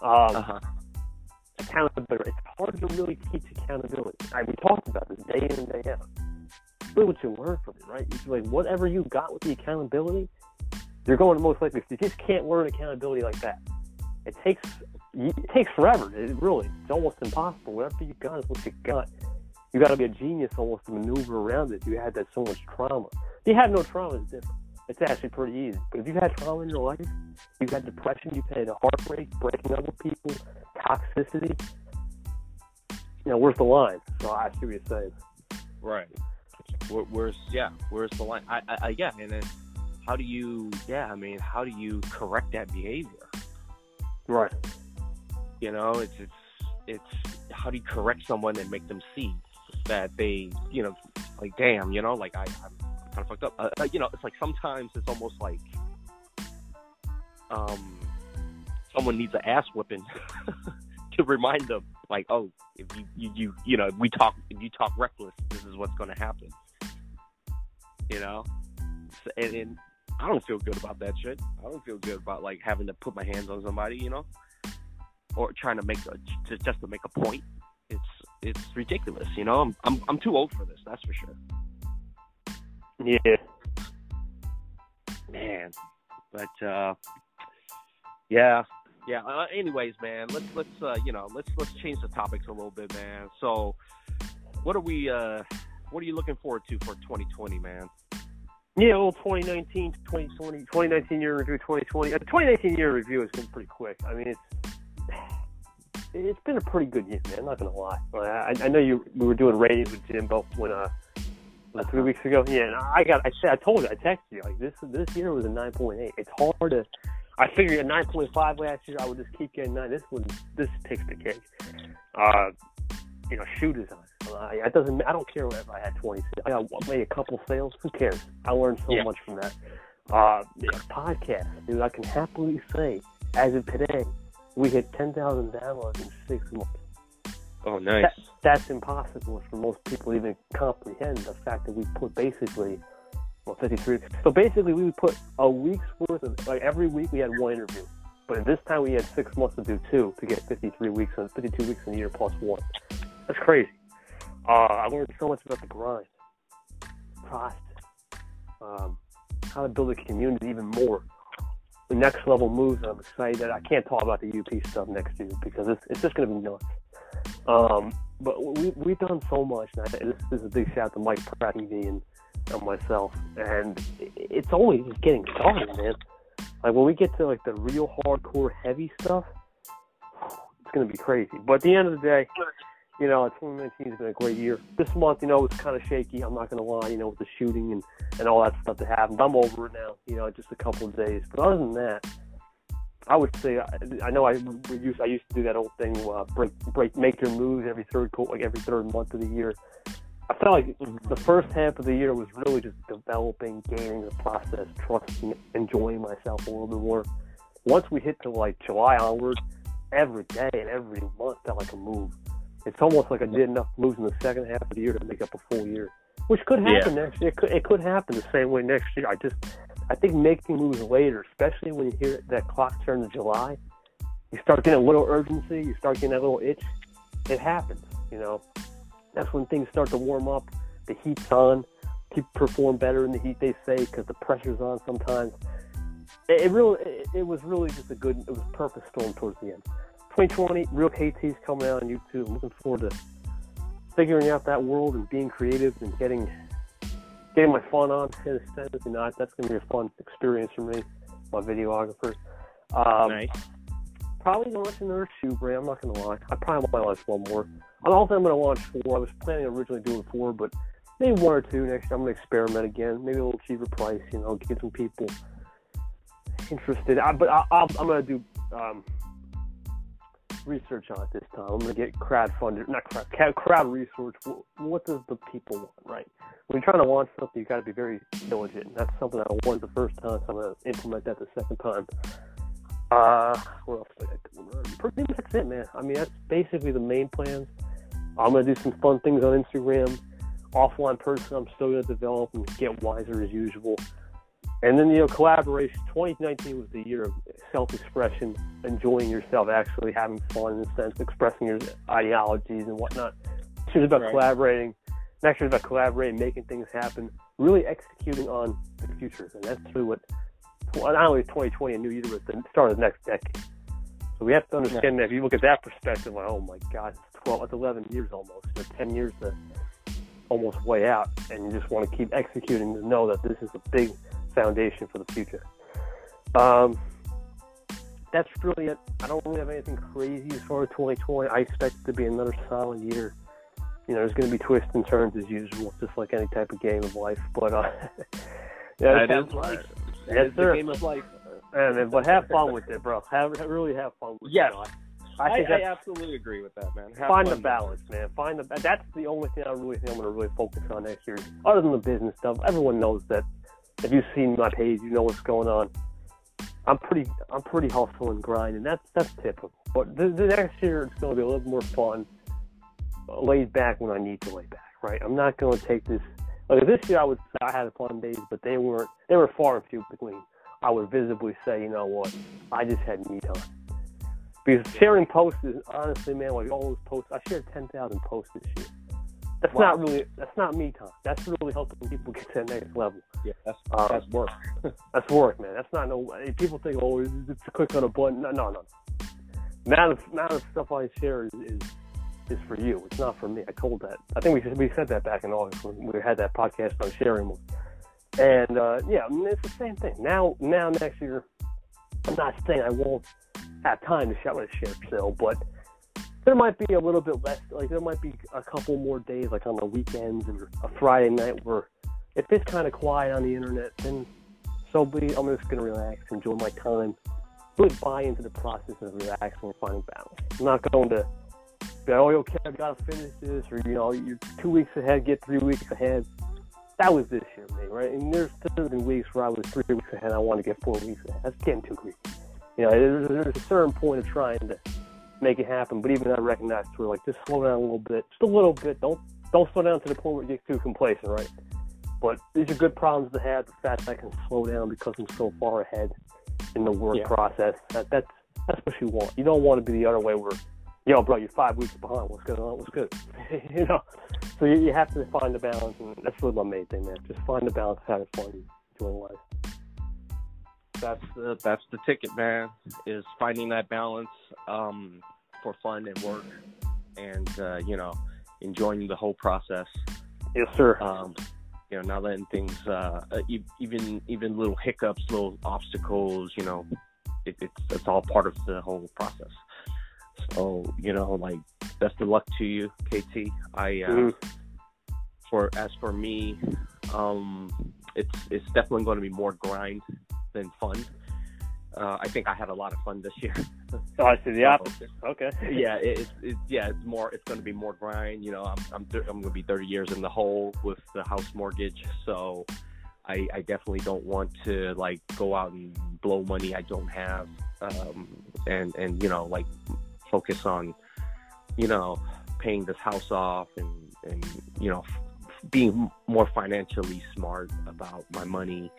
Um, uh-huh. Accountability. It's hard to really teach accountability. I mean, we talked about this day in and day out. It's really what you learn from it, right? It's like whatever you got with the accountability, you're going to most likely. You just can't learn accountability like that. It takes it takes forever. It really, it's almost impossible. Whatever you got is what you got. You got to be a genius almost to maneuver around it. You had that so much trauma. If you had no trauma, it's different. It's actually pretty easy. But if you've had trauma in your life, you've had depression, you've had heartbreak, breaking up with people, toxicity, you know, where's the line? So I see what you're saying. Right. Where, where's, yeah, where's the line? I, I, I, yeah, and then how do you, yeah, I mean, how do you correct that behavior? Right. You know, it's, it's, it's, how do you correct someone and make them see that they, you know, like, damn, you know, like I, I'm, kind of fucked up. Uh, you know, it's like sometimes it's almost like um, someone needs an ass whipping to remind them, like, oh, if you, you, you, you know, if we talk, if you talk reckless, this is what's going to happen. You know, and, and I don't feel good about that shit. I don't feel good about like having to put my hands on somebody, you know, or trying to make a, to, just to make a point. It's it's ridiculous, you know. I'm I'm I'm too old for this. That's for sure. Yeah, man. But uh, yeah, yeah. Uh, anyways, man, let's let's uh, you know let's let's change the topics a little bit, man. So, what are we? Uh, what are you looking forward to for twenty twenty, man? Yeah, well, twenty nineteen, twenty twenty, twenty nineteen year review, twenty twenty. Uh, twenty nineteen year review has been pretty quick. I mean, it's it's been a pretty good year, man. I'm not gonna lie. I, I know you. We were doing ratings with Jimbo when uh. Like three weeks ago, yeah, and I got, I said, I told you, I texted you, like, this this year was a nine point eight. It's hard to, I figured at nine point five last year, I would just keep getting nine. This one, this takes the cake. Uh, you know, shoot is on. Uh, it doesn't, I don't care if I had twenty sales. I got, made a couple sales. Who cares? I learned so yeah. much from that. uh, podcast, dude. I can happily say, as of today, we hit ten thousand downloads in six months. Oh, nice. That, that's impossible for most people to even comprehend the fact that we put basically, well, fifty-three. So basically, we would put a week's worth of, like, every week we had one interview. But this time we had six months to do two to get fifty-three weeks, and fifty-two weeks in a year plus one. That's crazy. Uh, I learned so much about the grind, process, um, how to build a community even more. The next level moves, and I'm excited that I can't talk about the U P stuff next year because it's, it's just going to be nuts. Um, but we, we've done so much, and I, this, this is a big shout out to Mike Pratt T V and, and myself, and it's only just getting started, man. Like, when we get to, like, the real hardcore heavy stuff, it's going to be crazy. But at the end of the day, you know, twenty nineteen has been a great year. This month, you know, it was kind of shaky. I'm not going to lie, you know, with the shooting and, and all that stuff that happened. I'm over it now, you know, just a couple of days. But other than that, I would say, I, I know I used, I used to do that old thing, uh, break, break, make your moves every third like every third month of the year. I felt like the first half of the year was really just developing, gaining the process, trusting, enjoying myself a little bit more. Once we hit to, like, July onward, every day and every month felt like a move. It's almost like I did enough moves in the second half of the year to make up a full year, which could happen yeah. next year. It could, it could happen the same way next year. I just, I think making moves later, especially when you hear that clock turn to July, you start getting a little urgency, you start getting that little itch. It happens, you know. That's when things start to warm up. The heat's on. People perform better in the heat, they say, because the pressure's on sometimes. It, it really, it, it was really just a good, it was a perfect storm towards the end. twenty twenty, Real K T's coming out on YouTube. I'm looking forward to figuring out that world and being creative and getting getting my fun on. And if not, that's going to be a fun experience for me, my videographer. Um, nice. Probably going to launch another shoe brand. I'm not going to lie. I probably want to launch one more. I don't think I'm going to launch four. I was planning originally doing four, but maybe one or two next year. I'm going to experiment again. Maybe a little cheaper price, you know, get some people interested. I, but I, I'll, I'm going to do um, research on it this time. I'm going to get crowdfunded, not crowd, crowd research. What does the people want, right? When you're trying to launch something, you've got to be very diligent. That's something I wanted the first time, so I'm going to implement that the second time. Uh, what else did I do? Pretty much that's it, man. I mean, that's basically the main plans. I'm going to do some fun things on Instagram. Offline person, I'm still going to develop and get wiser as usual. And then, you know, collaboration. twenty nineteen was the year of self-expression, enjoying yourself, actually having fun in a sense, expressing your ideologies and whatnot. This year's about right. collaborating. Next year's about collaborating, making things happen, really executing on the future. And that's really what... not only twenty twenty a new year, but the start of the next decade. So we have to understand that if you look at that perspective, like, oh my God, it's twelve, it's eleven years almost, it's ten years to almost way out, and you just want to keep executing to know that this is a big foundation for the future. Um, that's really it. I don't really have anything crazy as far as twenty twenty. I expect it to be another solid year. You know, there's going to be twists and turns as usual, just like any type of game of life. But uh, yeah, that is life. Yes, it's sir. The game of life. Man, but have fun with it, bro. Have really have fun with yes. it. Yes, I, I, I absolutely agree with that, man. Have find the balance, it. man. Find the. That's the only thing I really think I'm going to really focus on next year. Other than the business stuff, everyone knows that. If you've seen my page, you know what's going on. I'm pretty, I'm pretty hustle and grind, and that's that's typical. But the, the next year, it's going to be a little more fun, laid back when I need to lay back. Right? I'm not going to take this. Like this year, I would say I had fun days, but they weren't. They were far and few between. I would visibly say, you know what? I just had me time. Because sharing posts is honestly, man, like all those posts. I shared ten thousand posts this year. That's wow. not really. That's not me time. That's really helping people get to the next level. Yeah, that's um, that's work. That's work, man. That's not no. People think, oh, it's a click on a button. No, no, no. The amount of, amount of stuff I share is. is Is for you. It's not for me. I told that. I think we we said that back in August when we had that podcast on sharing one. And uh, yeah, I mean, it's the same thing. Now, now next year, I'm not saying I won't have time to share my share still, but there might be a little bit less. Like there might be a couple more days, like on the weekends or a Friday night, where if it's kind of quiet on the internet, then so be it. I'm just gonna relax, enjoy my time, really buy into the process of relaxing and finding balance. I'm not going to. Oh, okay, I gotta finish this, or you know, you're two weeks ahead, get three weeks ahead. That was this year, man, right? And there's certain weeks where I was three weeks ahead. I want to get four weeks ahead. That's getting too greedy. You know, there's, there's a certain point of trying to make it happen. But even I recognize we're like, just slow down a little bit, just a little bit. Don't don't slow down to the point where you get too complacent, right? But these are good problems to have. The fact that I can slow down because I'm so far ahead in the work yeah. process. That that's that's what you want. You don't want to be the other way where, yo, bro, you're five weeks behind. What's going on? What's good? You know. So you, you have to find the balance, and that's really my main thing, man. Just find the balance, have fun, enjoy life. That's the that's the ticket, man. Is finding that balance um, for fun and work, and uh, you know, enjoying the whole process. Yes, sir. Um, you know, not letting things, uh, even even little hiccups, little obstacles. You know, it, it's it's all part of the whole process. So you know, like, best of luck to you, K T. I uh, mm-hmm. for as for me, um, it's it's definitely going to be more grind than fun. Uh, I think I had a lot of fun this year. Oh, I see the opposite. So, okay. Yeah, it's it, it, yeah, it's more. It's going to be more grind. You know, I'm I'm th- I'm going to be thirty years in the hole with the house mortgage, so I, I definitely don't want to like go out and blow money I don't have, um, and and you know like focus on you know paying this house off and and you know f- being more financially smart about my money.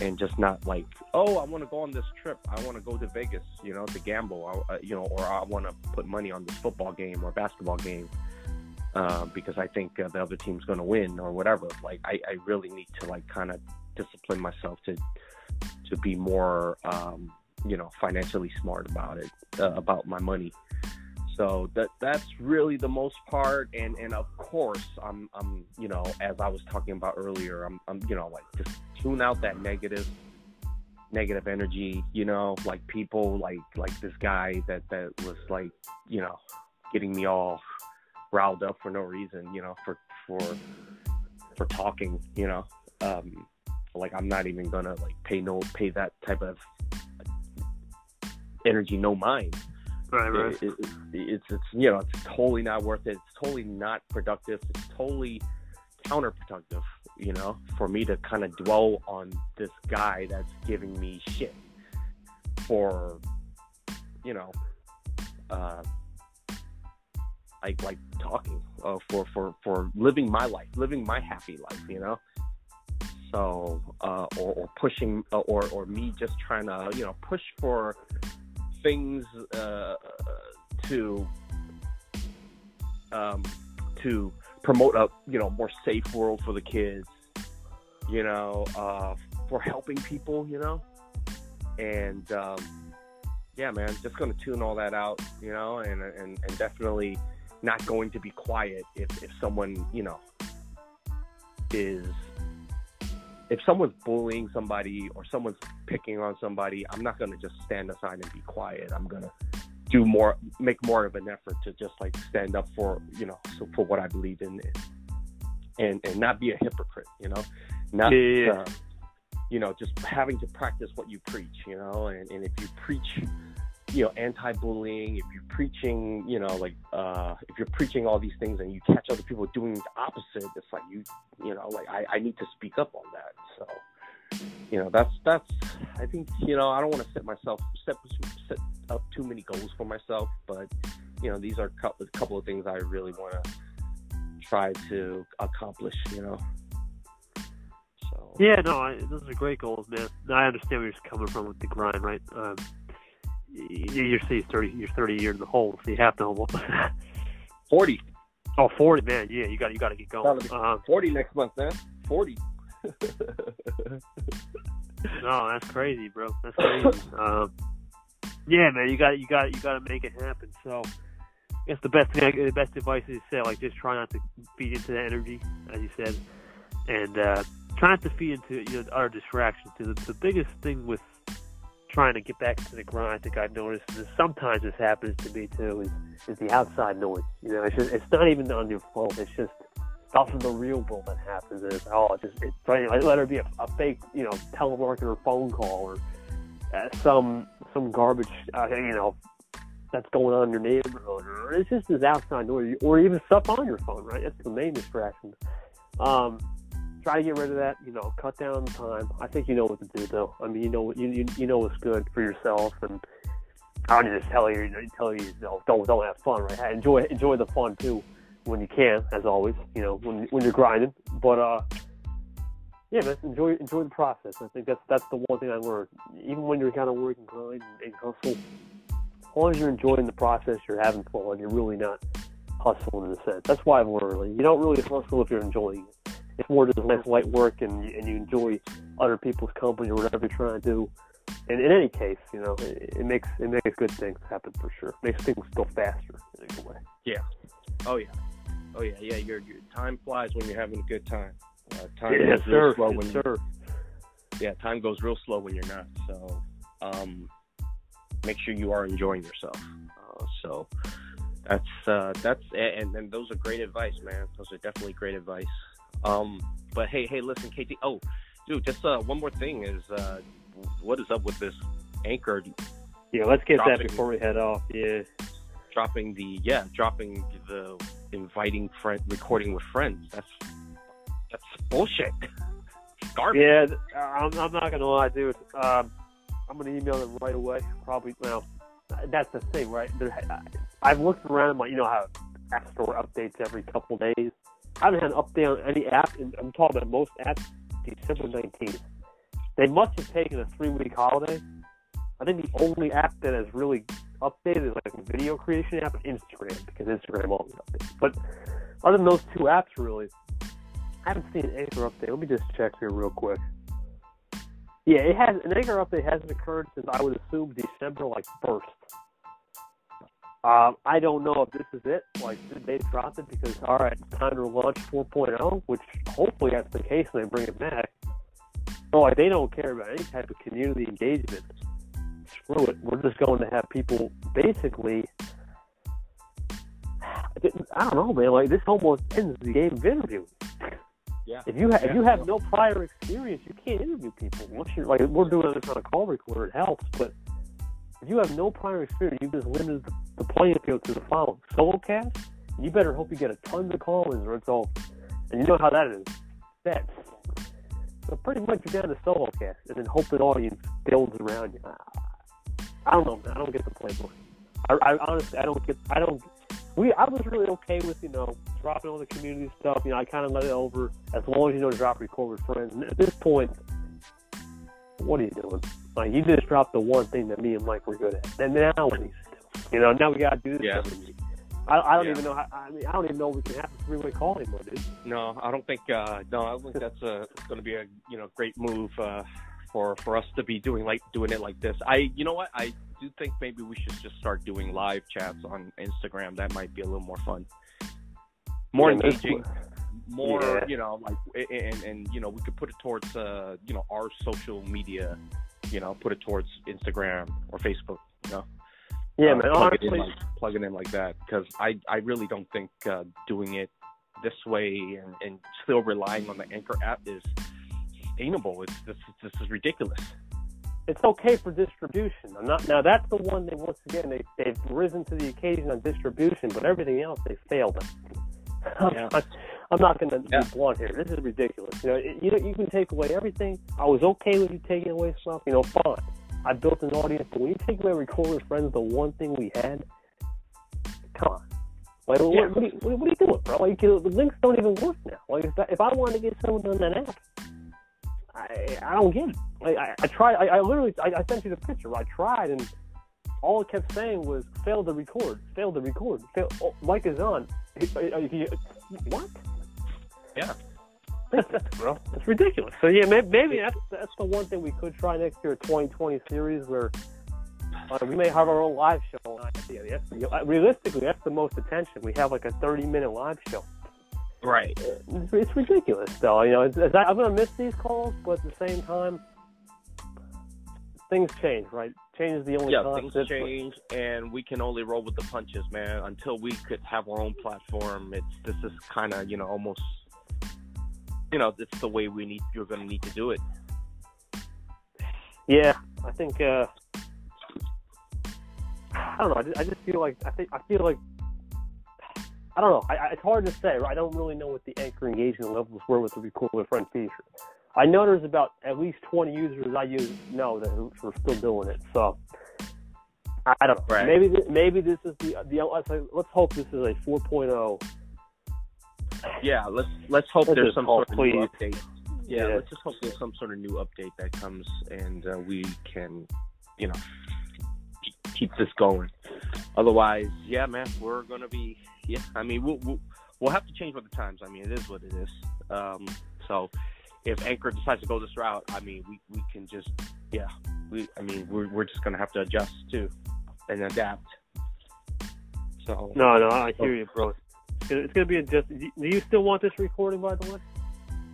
And just not like, oh, I want to go on this trip. I want to go to Vegas, you know, to gamble, I, you know, or I want to put money on this football game or basketball game uh, because I think uh, the other team's going to win or whatever. Like, I, I really need to like kind of discipline myself to to be more, um, you know, financially smart about it, uh, about my money. So that that's really the most part, and, and of course, I'm I'm you know as I was talking about earlier, I'm I'm you know like just tune out that negative negative energy, you know, like people like like this guy that, that was like you know getting me all riled up for no reason, you know, for for for talking, you know, um, like I'm not even gonna like pay no pay that type of energy no mind. Right, right. It, it, it, it's it's you know it's totally not worth it. It's totally not productive. It's totally counterproductive, you know, for me to kind of dwell on this guy that's giving me shit for, you know, uh, like like talking uh, for for for living my life, living my happy life, you know. So uh, or, or pushing uh, or or me just trying to you know push for things uh, to um, to promote a you know more safe world for the kids, you know, uh, for helping people, you know, and um, yeah, man, just gonna tune all that out, you know, and and, and definitely not going to be quiet if, if someone you know is. If someone's bullying somebody or someone's picking on somebody, I'm not going to just stand aside and be quiet. I'm going to do more, make more of an effort to just like stand up for, you know, so for what I believe in and, and not be a hypocrite, you know, not, yeah. uh, you know, just having to practice what you preach, you know, and, and if you preach, you know, anti-bullying, if you're preaching, you know, like, uh, if you're preaching all these things and you catch other people doing the opposite, it's like, you, you know, like, I, I need to speak up on that. So, you know, that's, that's, I think, you know, I don't want to set myself, set, set up too many goals for myself, but, you know, these are a couple of things I really want to try to accomplish, you know. So. Yeah, no, I, those are great goals, man. I understand where you're coming from with the grind, right? Um, You're thirty. You're thirty years in the hole, so you have to home up. forty. Oh, forty, man. Yeah, you got. You got to get going. Uh-huh. Forty next month, man. Forty. No, that's crazy, bro. That's crazy. um, yeah, man. You got. You got. You got to make it happen. So, I guess the best thing, the best advice is to say, like, just try not to feed into that energy, as you said, and uh, try not to feed into you know other distractions. Too. The, the biggest thing with trying to get back to the grind, I think I've noticed, and sometimes this happens to me too, is, is the outside noise. You know, it's just, it's not even on your phone. It's just stuff in the real world that happens. And it's, oh, it's just, it's, I let it be a, a fake, you know, telemarketer phone call or uh, some some garbage, uh, you know, that's going on in your neighborhood. Or it's just this outside noise, or even stuff on your phone, right? That's the main distraction. Um, try to get rid of that, you know, cut down the time. I think you know what to do, though. I mean, you know what you, you, you know what's good for yourself, and I don't just tell you, tell you, you know, don't don't have fun, right? Enjoy enjoy the fun too, when you can, as always, you know, when when you're grinding. But uh, yeah, man, enjoy enjoy the process. I think that's that's the one thing I learned. Even when you're kind of working, grind, and hustle, as long as you're enjoying the process, you're having fun. You're really not hustling in a sense. That's why I've learned. You don't really hustle if you're enjoying it. It's more just nice light work, and and you enjoy other people's company or whatever you're trying to do. And in any case, you know, it, it makes it makes good things happen for sure. It makes things go faster in a way. Yeah. Oh yeah. Oh yeah. Yeah. Your your time flies when you're having a good time. Uh, time yeah, goes sir. real slow when yes, you. Yeah, time goes real slow when you're not. So, um, make sure you are enjoying yourself. Uh, so that's uh, that's and and those are great advice, man. Those are definitely great advice. Um, but hey, hey, listen, K T. Oh, dude, just uh, one more thing is. Uh, What is up with this Anchor? Yeah, let's get dropping, that before we head off. Yeah, dropping the yeah, dropping the inviting friend, recording with friends. That's that's bullshit. It's garbage. Yeah, I'm, I'm not gonna lie, dude. Um, I'm gonna email them right away. Probably now. That's the thing, right? There, I, I've looked around, like you know how App Store updates every couple days. I haven't had an update on any app, and I'm talking about most apps. December nineteenth. They must have taken a three-week holiday. I think the only app that has really updated is like a video creation app and Instagram, because Instagram always updates. But other than those two apps, really, I haven't seen an Anchor update. Let me just check here real quick. Yeah, it has an Anchor update hasn't occurred since I would assume December like first. Um, I don't know if this is it. Like, they dropped it because all right, time to launch four point oh, which hopefully that's the case and they bring it back. Oh, like they don't care about any type of community engagement. Screw it. We're just going to have people basically. I don't know, man. Like this almost ends the game of interviewing. Yeah. If you ha- yeah. if you have no prior experience, you can't interview people. Once you're like we're doing this on a call recorder, it helps. But if you have no prior experience, you just limited the playing field to the following solo cast. You better hope you get a ton of call-ins or it's all. And you know how that is. That's. So pretty much you're down to solo cast and then hope that audience builds around you. I don't know, man. I don't get the playbook. I, I honestly, I don't get, I don't, we, I was really okay with, you know, dropping all the community stuff. You know, I kind of let it over as long as you know to drop record with friends. And at this point, what are you doing? Like, you just dropped the one thing that me and Mike were good at. And now what do you do? You know, now we got to do this yeah. every week. I, I don't yeah. even know. How, I mean, I don't even know we can have a three-way call anymore, dude. No, I don't think. Uh, no, I don't think that's a going to be a you know great move uh, for for us to be doing like doing it like this. I you know what I do think maybe we should just start doing live chats on Instagram. That might be a little more fun, more yeah, engaging, more yeah. you know like and and you know we could put it towards uh, you know our social media, you know put it towards Instagram or Facebook, you know. Yeah, man. Uh, plug, honestly, it in like, plug it in like that because I, I really don't think uh, doing it this way and, and still relying on the Anchor app is sustainable. It's this this is ridiculous. It's okay for distribution. I'm not now. That's the one that once again they they've risen to the occasion on distribution, but everything else they failed at. I'm, yeah. I, I'm not going to yeah. be blunt here. This is ridiculous. You know, it, you you can take away everything. I was okay with you taking away stuff. You know, fine. I built an audience, but when you take away Record with Friends, the one thing we had, come on. Like, yeah. what, what, are you, what, what are you doing, bro? Like, you know, the links don't even work now. Like, if, that, if I wanted to get someone on that app, I, I don't get it. Like, I, I tried, I, I literally, I, I sent you the picture. I tried, and all it kept saying was, fail to record, fail to record. Fail. Oh, Mike is on. What? Yeah. Bro, it's ridiculous. So yeah, maybe, maybe that's that's the one thing we could try next year, twenty twenty series, where uh, we may have our own live show. That's, realistically, that's the most attention. We have like a thirty minute live show. Right. It's, it's ridiculous, though. You know, it's, it's, I'm gonna miss these calls, but at the same time, things change, right? Change is the only yeah, things change, and we can only roll with the punches, man. Until we could have our own platform, it's this is kind of you know almost. You know, it's the way we need. You're going to need to do it. Yeah, I think. Uh, I don't know. I just, I just feel like I think I feel like I don't know. I, it's hard to say. I don't really know what the Anchor engagement levels were with the Record With Friend feature. I know there's about at least twenty users I use now that who are still doing it. So I don't know. Right. Maybe maybe this is the the let's, let's hope this is a four point oh. Yeah, let's let's hope let's there's some hope, sort of please. new update. Yeah, yeah, let's just hope there's some sort of new update that comes and uh, we can, you know, keep this going. Otherwise, yeah, man, we're going to be, yeah, I mean, we'll, we'll, we'll have to change with the times. I mean, it is what it is. Um, so if Anchor decides to go this route, I mean, we, we can just, yeah, we, I mean, we're, we're just going to have to adjust too and adapt. So No, no, I hear so. you, bro. It's going to be a just, do you still want this recording, by the way?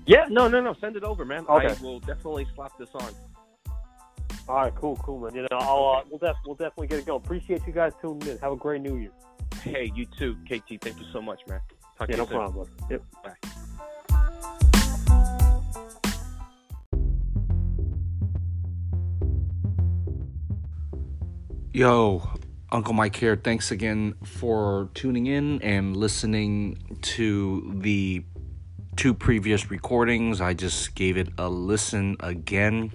Yeah, no, no, no, send it over, man. Okay. I will definitely slap this on. All right, cool, cool, man. You know, I'll, uh, we'll, def- we'll definitely get it going. Appreciate you guys tuning in. Have a great New Year. Hey, you too, K T. Thank you so much, man. Talk yeah, to no you soon. problem. Yep. Bye. Yo, Uncle Mike here. Thanks again for tuning in and listening to the two previous recordings. I just gave it a listen again.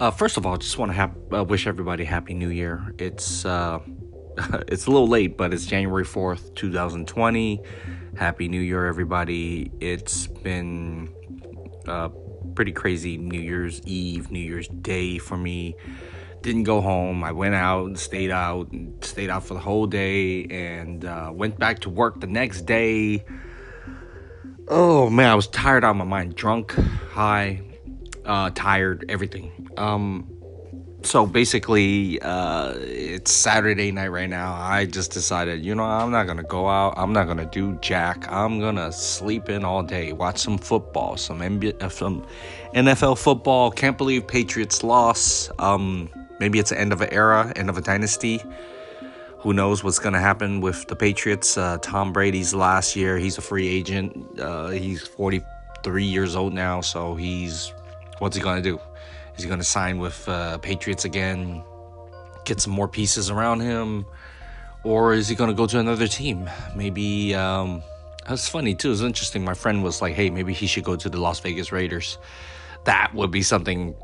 Uh, first of all, I just want to have, uh, wish everybody Happy New Year. It's uh, it's a little late, but it's January fourth, two thousand twenty. Happy New Year, everybody. It's been a pretty crazy New Year's Eve, New Year's Day for me. Didn't go home. I went out and stayed out, and stayed out for the whole day, and uh, went back to work the next day. Oh, man, I was tired out of my mind. Drunk, high, uh, tired, everything. Um, so basically, uh, it's Saturday night right now. I just decided, you know, I'm not going to go out. I'm not going to do jack. I'm going to sleep in all day, watch some football, some N B A, some N F L football. Can't believe Patriots lost. Um, maybe it's the end of an era, end of a dynasty. Who knows what's going to happen with the Patriots? Uh, Tom Brady's last year. He's a free agent. Uh, he's forty-three years old now. So he's, what's he going to do? He's going to sign with uh, Patriots again, get some more pieces around him, or is he going to go to another team? Maybe, um, that's funny too. It's interesting. My friend was like, hey, maybe he should go to the Las Vegas Raiders. That would be something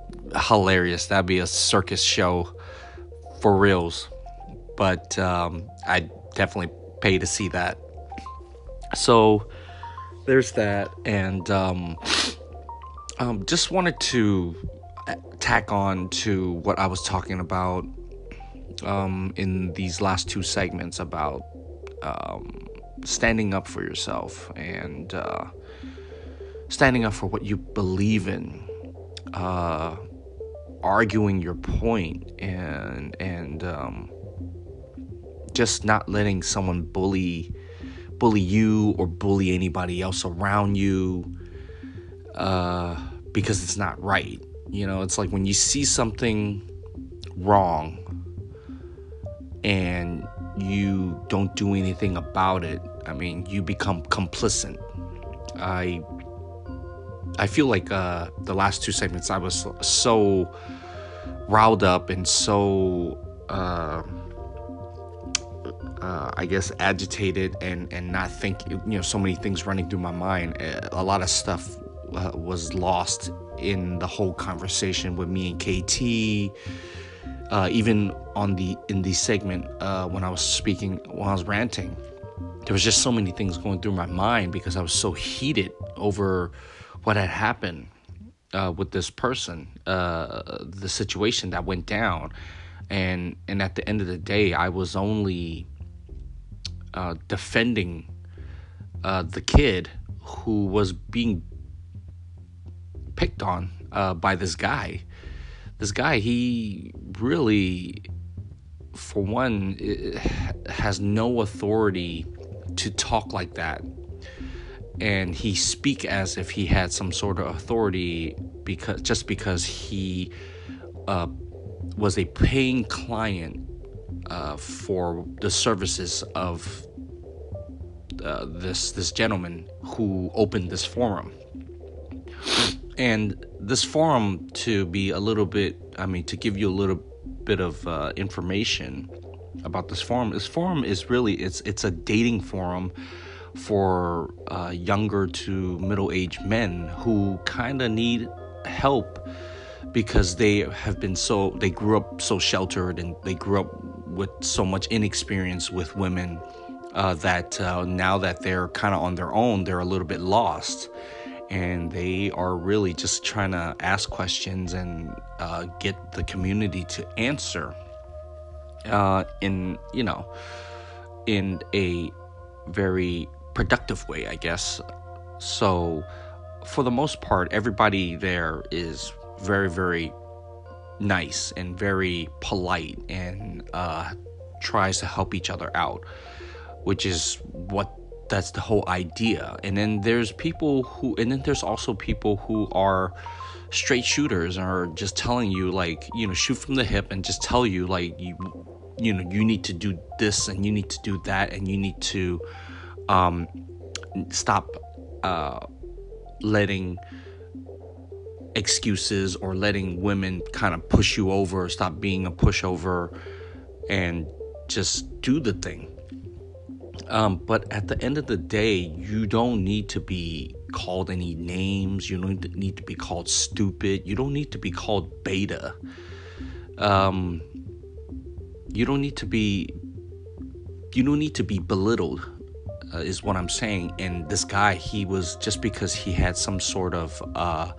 hilarious. That'd be a circus show for reals. But um, I'd definitely pay to see that. So there's that. And um, um, just wanted to tack on to what I was talking about um, in these last two segments about um, standing up for yourself and uh, standing up for what you believe in, uh, arguing your point, and and um, just not letting someone bully bully you or bully anybody else around you uh, because it's not right. You know, it's like when you see something wrong and you don't do anything about it, I mean, you become complicit. I I feel like uh, the last two segments I was so riled up and so, uh, uh, I guess, agitated and, and not thinking, you know, so many things running through my mind. A lot of stuff uh, was lost in the whole conversation with me and K T, uh, even on the in the segment uh, when I was speaking, when I was ranting, there was just so many things going through my mind because I was so heated over what had happened uh, with this person, uh, the situation that went down, and and at the end of the day, I was only uh, defending uh, the kid who was being picked on uh, by this guy. This guy, he really, for one, has no authority to talk like that. And he speak as if he had some sort of authority because just because he uh, was a paying client uh, for the services of uh, this this gentleman who opened this forum. And this forum, to be a little bit, I mean, to give you a little bit of uh, information, about this forum. This forum is really, it's it's a dating forum for uh, younger to middle-aged men who kind of need help because they have been so, they grew up so sheltered and they grew up with so much inexperience with women uh, that uh, now that they're kind of on their own, they're a little bit lost. And they are really just trying to ask questions and uh, get the community to answer uh, in, you know, in a very productive way, I guess. So for the most part, everybody there is very, very nice and very polite and uh, tries to help each other out, which is what that's the whole idea. And then there's people who, and then there's also people who are straight shooters and are just telling you, like, you know, shoot from the hip and just tell you, like, you, you know, you need to do this and you need to do that and you need to um, stop uh, letting excuses or letting women kind of push you over, stop being a pushover and just do the thing. Um, but at the end of the day, you don't need to be called any names. You don't need to be called stupid. You don't need to be called beta. Um, you don't need to be, you don't need to be belittled, uh, is what I'm saying. And this guy, he was, just because he had some sort of, uh,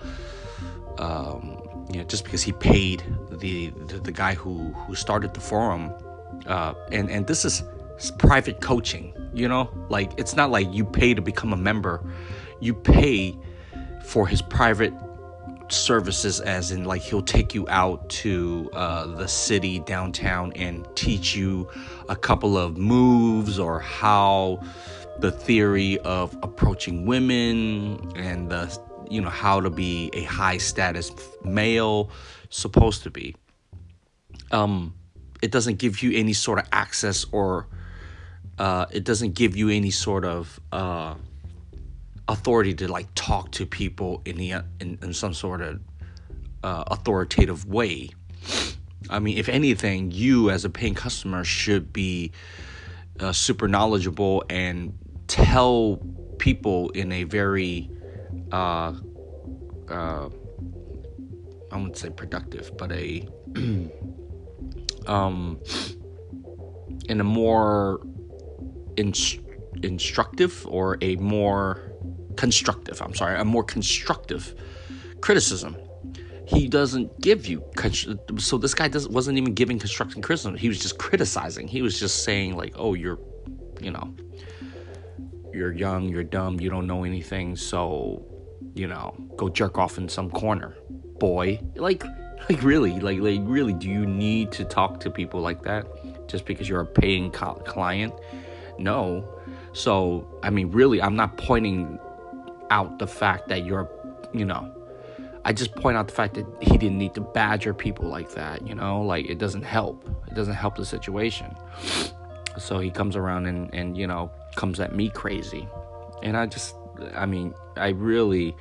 um, you know, just because he paid the, the, the guy who, who started the forum, uh, and, and this is private coaching, you know, like, it's not like you pay to become a member. You pay for his private services, as in, like, he'll take you out to uh, the city downtown and teach you a couple of moves or how the theory of approaching women and the, you know, how to be a high status male supposed to be. Um, it doesn't give you any sort of access or Uh, it doesn't give you any sort of uh, authority to, like, talk to people in the in, in some sort of uh, authoritative way. I mean, if anything, you as a paying customer should be uh, super knowledgeable and tell people in a very, uh, uh, I wouldn't say productive, but a um, in a more Inst- instructive or a more constructive, I'm sorry, a more constructive criticism. He doesn't give you, con- so this guy doesn't, wasn't even giving constructive criticism. He was just criticizing. He was just saying, like, oh, you're, you know, you're young, you're dumb, you don't know anything, so, you know, go jerk off in some corner, boy. Like, like really, like, like really, do you need to talk to people like that just because you're a paying co- client? No. So, I mean, really, I'm not pointing out the fact that you're, you know, I just point out the fact that he didn't need to badger people like that, you know, like, it doesn't help. It doesn't help the situation. So he comes around and, and, you know, comes at me crazy. And I just, I mean, I really,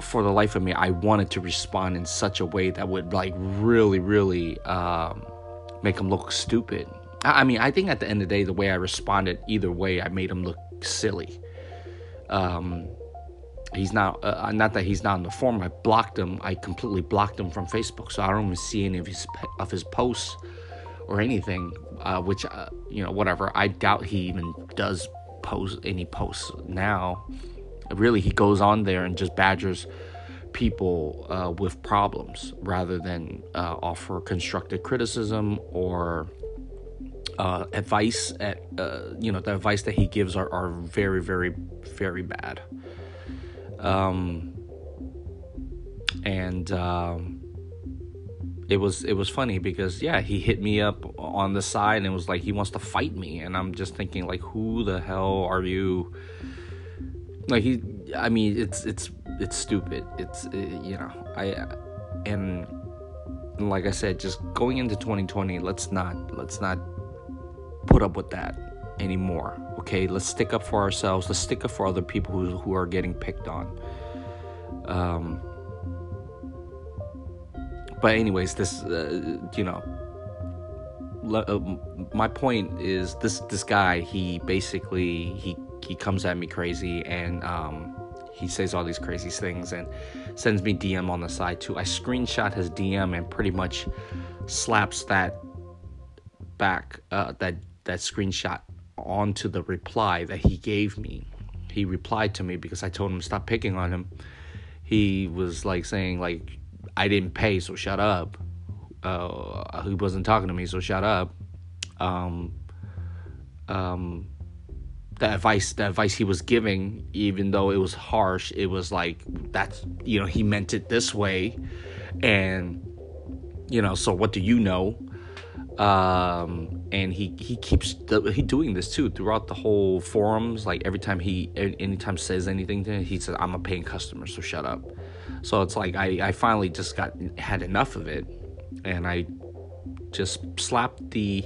for the life of me, I wanted to respond in such a way that would, like, really, really um, make him look stupid. I mean, I think at the end of the day, the way I responded, either way, I made him look silly. Um, he's not, uh, not that he's not in the forum. I blocked him. I completely blocked him from Facebook, so I don't even see any of his of his posts or anything. Uh, which, uh, you know, whatever. I doubt he even does post any posts now. Really, he goes on there and just badgers people uh, with problems rather than uh, offer constructive criticism or Uh, advice at uh, you know the advice that he gives are, are very very very bad, um, and um, it was it was funny because yeah he hit me up on the side and it was like he wants to fight me and I'm just thinking, like, who the hell are you? Like, he, I mean, it's it's it's stupid. It's it, you know I and like I said, just going into twenty twenty, let's not let's not. put up with that anymore. Okay, let's stick up for ourselves. Let's stick up for other people who who are getting picked on. Um, but anyways, this uh, you know, my point is this this guy, he basically he he comes at me crazy, and um he says all these crazy things and sends me D M on the side too. I screenshot his D M and pretty much slaps that back uh that that screenshot onto the reply that he gave me. He replied to me because I told him to stop picking on him. He was like saying like, I didn't pay, so shut up. Uh, he wasn't talking to me, so shut up. Um, um, the advice, the advice he was giving, even though it was harsh, it was like, that's, you know, he meant it this way, and, you know, so what do you know? Um, and he, he keeps th- he doing this too throughout the whole forums. Like every time he, anytime says anything to him, he says, I'm a paying customer, so shut up. So it's like, I, I finally just got, had enough of it. And I just slapped the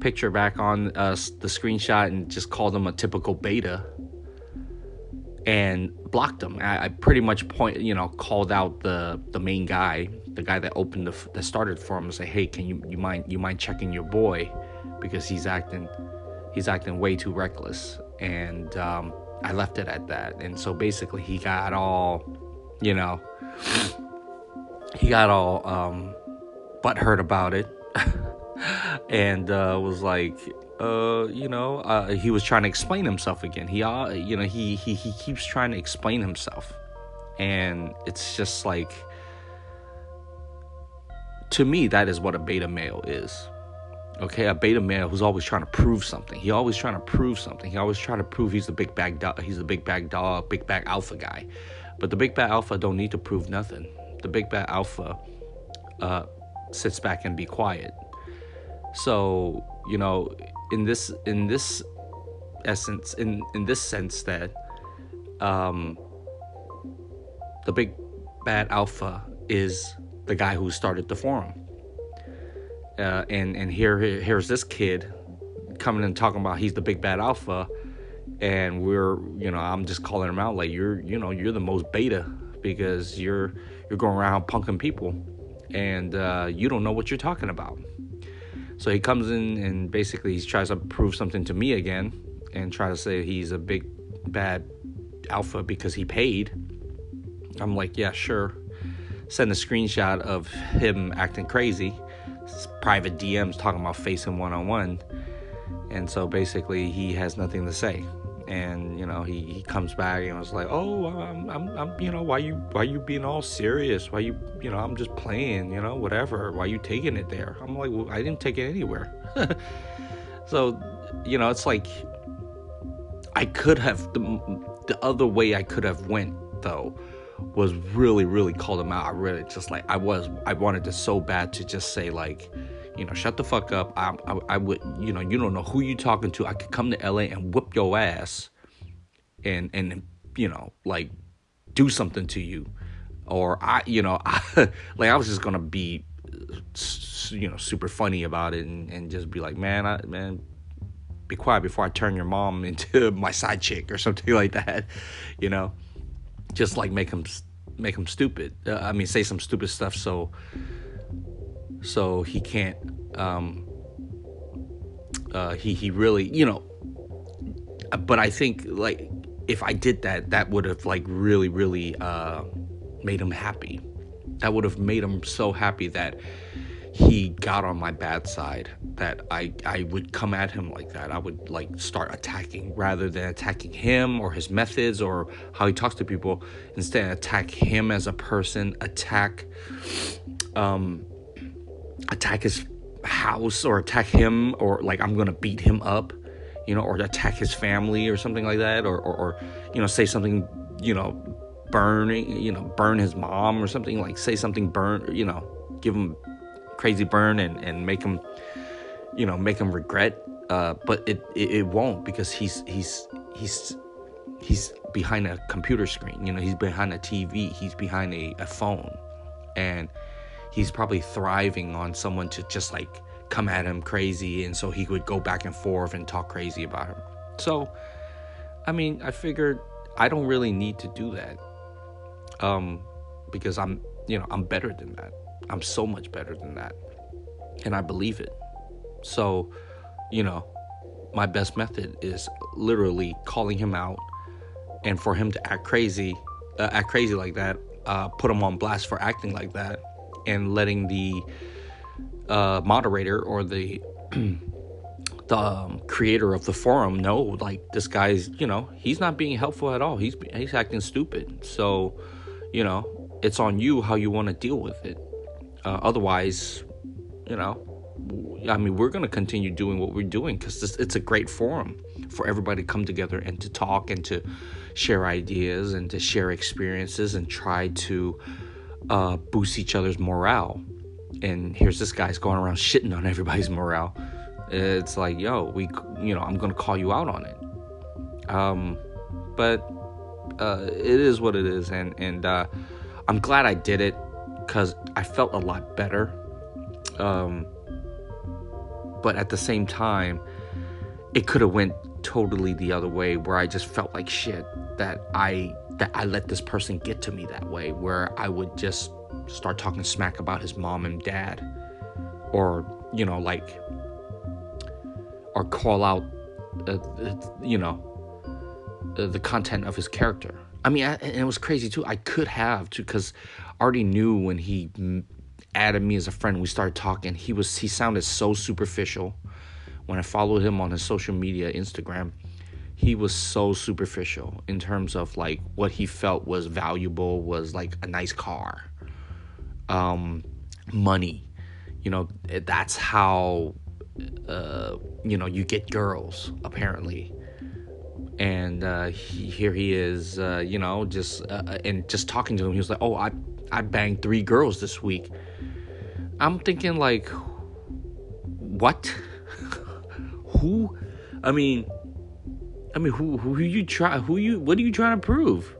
picture back on uh, the screenshot and just called him a typical beta and blocked him. I, I pretty much point, you know, called out the, the main guy, the guy that opened the that started for him, and say, hey, can you you mind you mind checking your boy, because he's acting he's acting way too reckless. And um, I left it at that. And so basically, he got all, you know, he got all. Um, butthurt about it and uh was like uh you know uh he was trying to explain himself again. He uh you know he he he keeps trying to explain himself, and it's just like, to me, that is what a beta male is. Okay, a beta male who's always trying to prove something. He always trying to prove something. He always trying to prove he's the big bag dog, he's the big bag dog, big bag alpha guy. But the big bag alpha don't need to prove nothing. The big bag alpha uh sits back and be quiet. So, you know, in this in this essence, in in this sense that um the big bad alpha is the guy who started the forum, uh and and here here's this kid coming and talking about he's the big bad alpha, and we're, you know, I'm just calling him out like, you're, you know, you're the most beta, because you're you're going around punking people, and uh, you don't know what you're talking about. So he comes in and basically he tries to prove something to me again and try to say he's a big bad alpha because he paid. I'm like, yeah, sure. Send a screenshot of him acting crazy. It's private D Ms talking about facing one-on-one. And so basically he has nothing to say. And, you know, he, he comes back and was like, oh, I'm, I'm, I'm, you know, why you, why you being all serious? Why you, you know, I'm just playing, you know, whatever. Why you taking it there? I'm like, well, I didn't take it anywhere. So, you know, it's like, I could have, the, the other way I could have went, though, was really, really called him out. I really just like, I was, I wanted to so bad to just say like, you know, shut the fuck up. I, I, I would, you know, you don't know who you talking to. I could come to L A and whip your ass, and and you know, like, do something to you, or I, you know, I, like I was just gonna be, you know, super funny about it and, and just be like, man, I, man, be quiet before I turn your mom into my side chick or something like that, you know, just like make him make him stupid. Uh, I mean, say some stupid stuff so. So he can't, um, uh, he, he really, you know, but I think like if I did that, that would have like really, really, uh, made him happy. That would have made him so happy that he got on my bad side, that I, I would come at him like that. I would like start attacking rather than attacking him or his methods or how he talks to people. Instead, attack him as a person, attack, um, attack his house, or attack him, or like I'm gonna beat him up, you know, or attack his family or something like that, or or, or you know, say something, you know, burning, you know, burn his mom or something, like say something burn, you know, give him crazy burn and and make him, you know, make him regret. Uh, but it, it it won't, because he's he's he's he's behind a computer screen, you know, he's behind a T V, he's behind a, a phone, and he's probably thriving on someone to just like come at him crazy. And so he would go back and forth and talk crazy about him. So, I mean, I figured I don't really need to do that. Um, because I'm, you know, I'm better than that. I'm so much better than that. And I believe it. So, you know, my best method is literally calling him out, and for him to act crazy, uh, act crazy like that, uh, put him on blast for acting like that, and letting the uh, moderator or the the um, creator of the forum know, like, this guy's, you know, he's not being helpful at all. He's he's acting stupid. So, you know, it's on you how you want to deal with it. Uh, otherwise, you know, I mean, we're going to continue doing what we're doing because it's a great forum for everybody to come together and to talk and to share ideas and to share experiences and try to uh, boost each other's morale. And here's this guy's going around shitting on everybody's morale. It's like, yo, we, you know, I'm going to call you out on it. Um, but uh, it is what it is. And, and uh, I'm glad I did it because I felt a lot better. Um, but at the same time, it could have went totally the other way, where I just felt like shit that I that I let this person get to me that way, where I would just start talking smack about his mom and dad, or, you know, like, or call out, uh, you know, uh, the content of his character. I mean, I, and it was crazy too. I could have too, because I already knew when he added me as a friend, we started talking, he was he sounded so superficial. When I followed him on his social media, Instagram, he was so superficial in terms of, like, what he felt was valuable was, like, a nice car, um, money. You know, that's how, uh, you know, you get girls, apparently. And uh, he, here he is, uh, you know, just, uh, and just talking to him, he was like, oh, I, I banged three girls this week. I'm thinking, like, what? Who, I mean, I mean, who, who you try, who you, what are you trying to prove?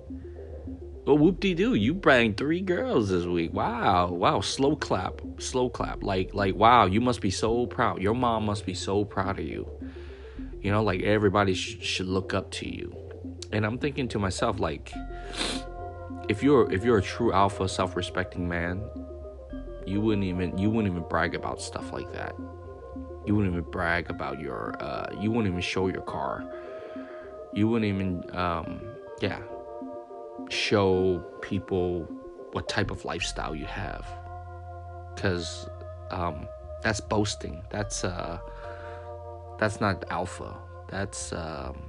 Well, whoop-de-doo, you banged three girls this week. Wow, wow, slow clap, slow clap. Like, like, wow, you must be so proud. Your mom must be so proud of you. You know, like, everybody sh- should look up to you. And I'm thinking to myself, like, if you're, if you're a true alpha, self-respecting man, you wouldn't even, you wouldn't even brag about stuff like that. You wouldn't even brag about your, uh, you wouldn't even show your car. You wouldn't even, um, yeah, show people what type of lifestyle you have. Because um, that's boasting. That's, uh, that's not alpha. That's um,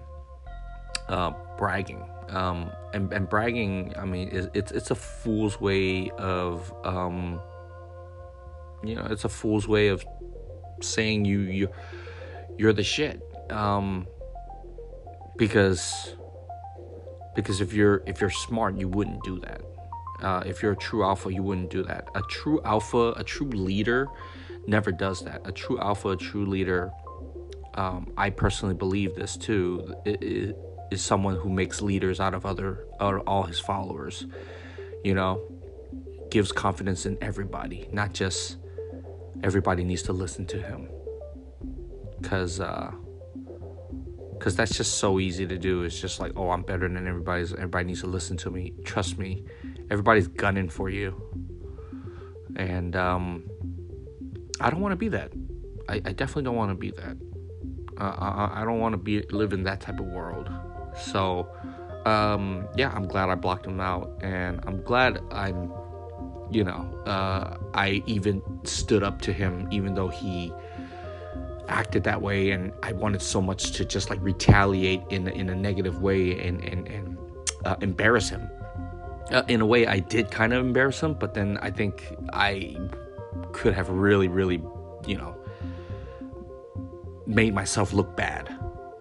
uh, bragging. Um, and, and bragging, I mean, it's, it's a fool's way of, um, you know, it's a fool's way of saying you, you you're the shit, um because because if you're if you're smart, you wouldn't do that. Uh if you're a true alpha, you wouldn't do that. A true alpha, a true leader never does that. A true alpha, a true leader, um I personally believe this too, it, it, is someone who makes leaders out of other out of all his followers, you know, gives confidence in everybody, not just everybody needs to listen to him. Because uh, cause that's just so easy to do. It's just like, oh, I'm better than everybody. Everybody needs to listen to me. Trust me. Everybody's gunning for you. And um, I don't want to be that. I, I definitely don't want to be that. Uh, I, I don't want to be live in that type of world. So, um, yeah, I'm glad I blocked him out. And I'm glad I'm... You know, uh, I even stood up to him, even though he acted that way, and I wanted so much to just, like, retaliate in in a negative way and and and uh, embarrass him. Uh, in a way, I did kind of embarrass him, but then I think I could have really, really, you know, made myself look bad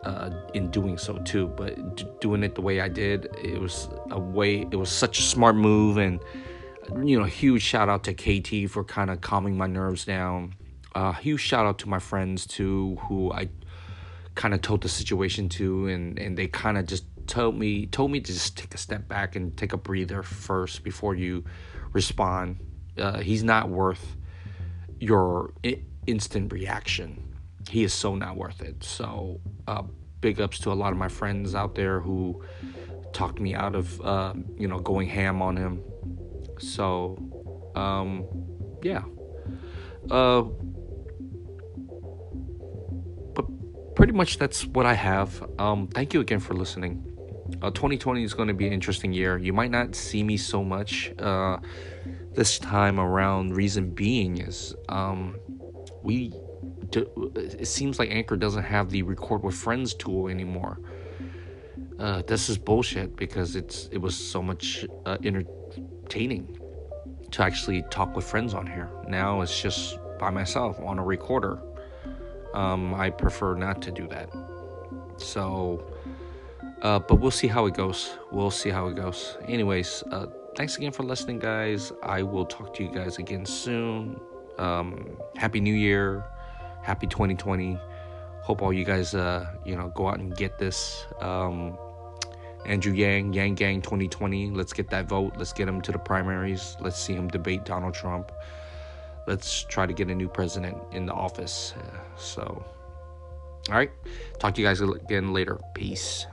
uh, in doing so too. But d- doing it the way I did, it was a way. It was such a smart move. And, you know, huge shout out to K T for kind of calming my nerves down. Uh, huge shout out to my friends too, who I kind of told the situation to, and, and they kind of just told me told me to just take a step back and take a breather first before you respond. Uh, he's not worth your i- instant reaction. He is so not worth it. So uh, big ups to a lot of my friends out there who talked me out of uh, you know, going ham on him. So, um, yeah, uh, pretty much that's what I have. Um, thank you again for listening. Uh, twenty twenty is going to be an interesting year. You might not see me so much uh, this time around. Reason being is um, we. Do, it seems like Anchor doesn't have the record with friends tool anymore. Uh, this is bullshit because it's it was so much uh, entertaining to actually talk with friends on here. Now it's just by myself on a recorder. Um, I prefer not to do that. So. Uh, but we'll see how it goes. We'll see how it goes. Anyways, uh, thanks again for listening, guys. I will talk to you guys again soon. Um, happy New Year. Happy twenty twenty. Hope all you guys, uh, you know, go out and get this. Um, Andrew Yang, Yang Gang twenty twenty. Let's get that vote. Let's get him to the primaries. Let's see him debate Donald Trump. Let's try to get a new president in the office. Uh, so, all right. Talk to you guys again later. Peace.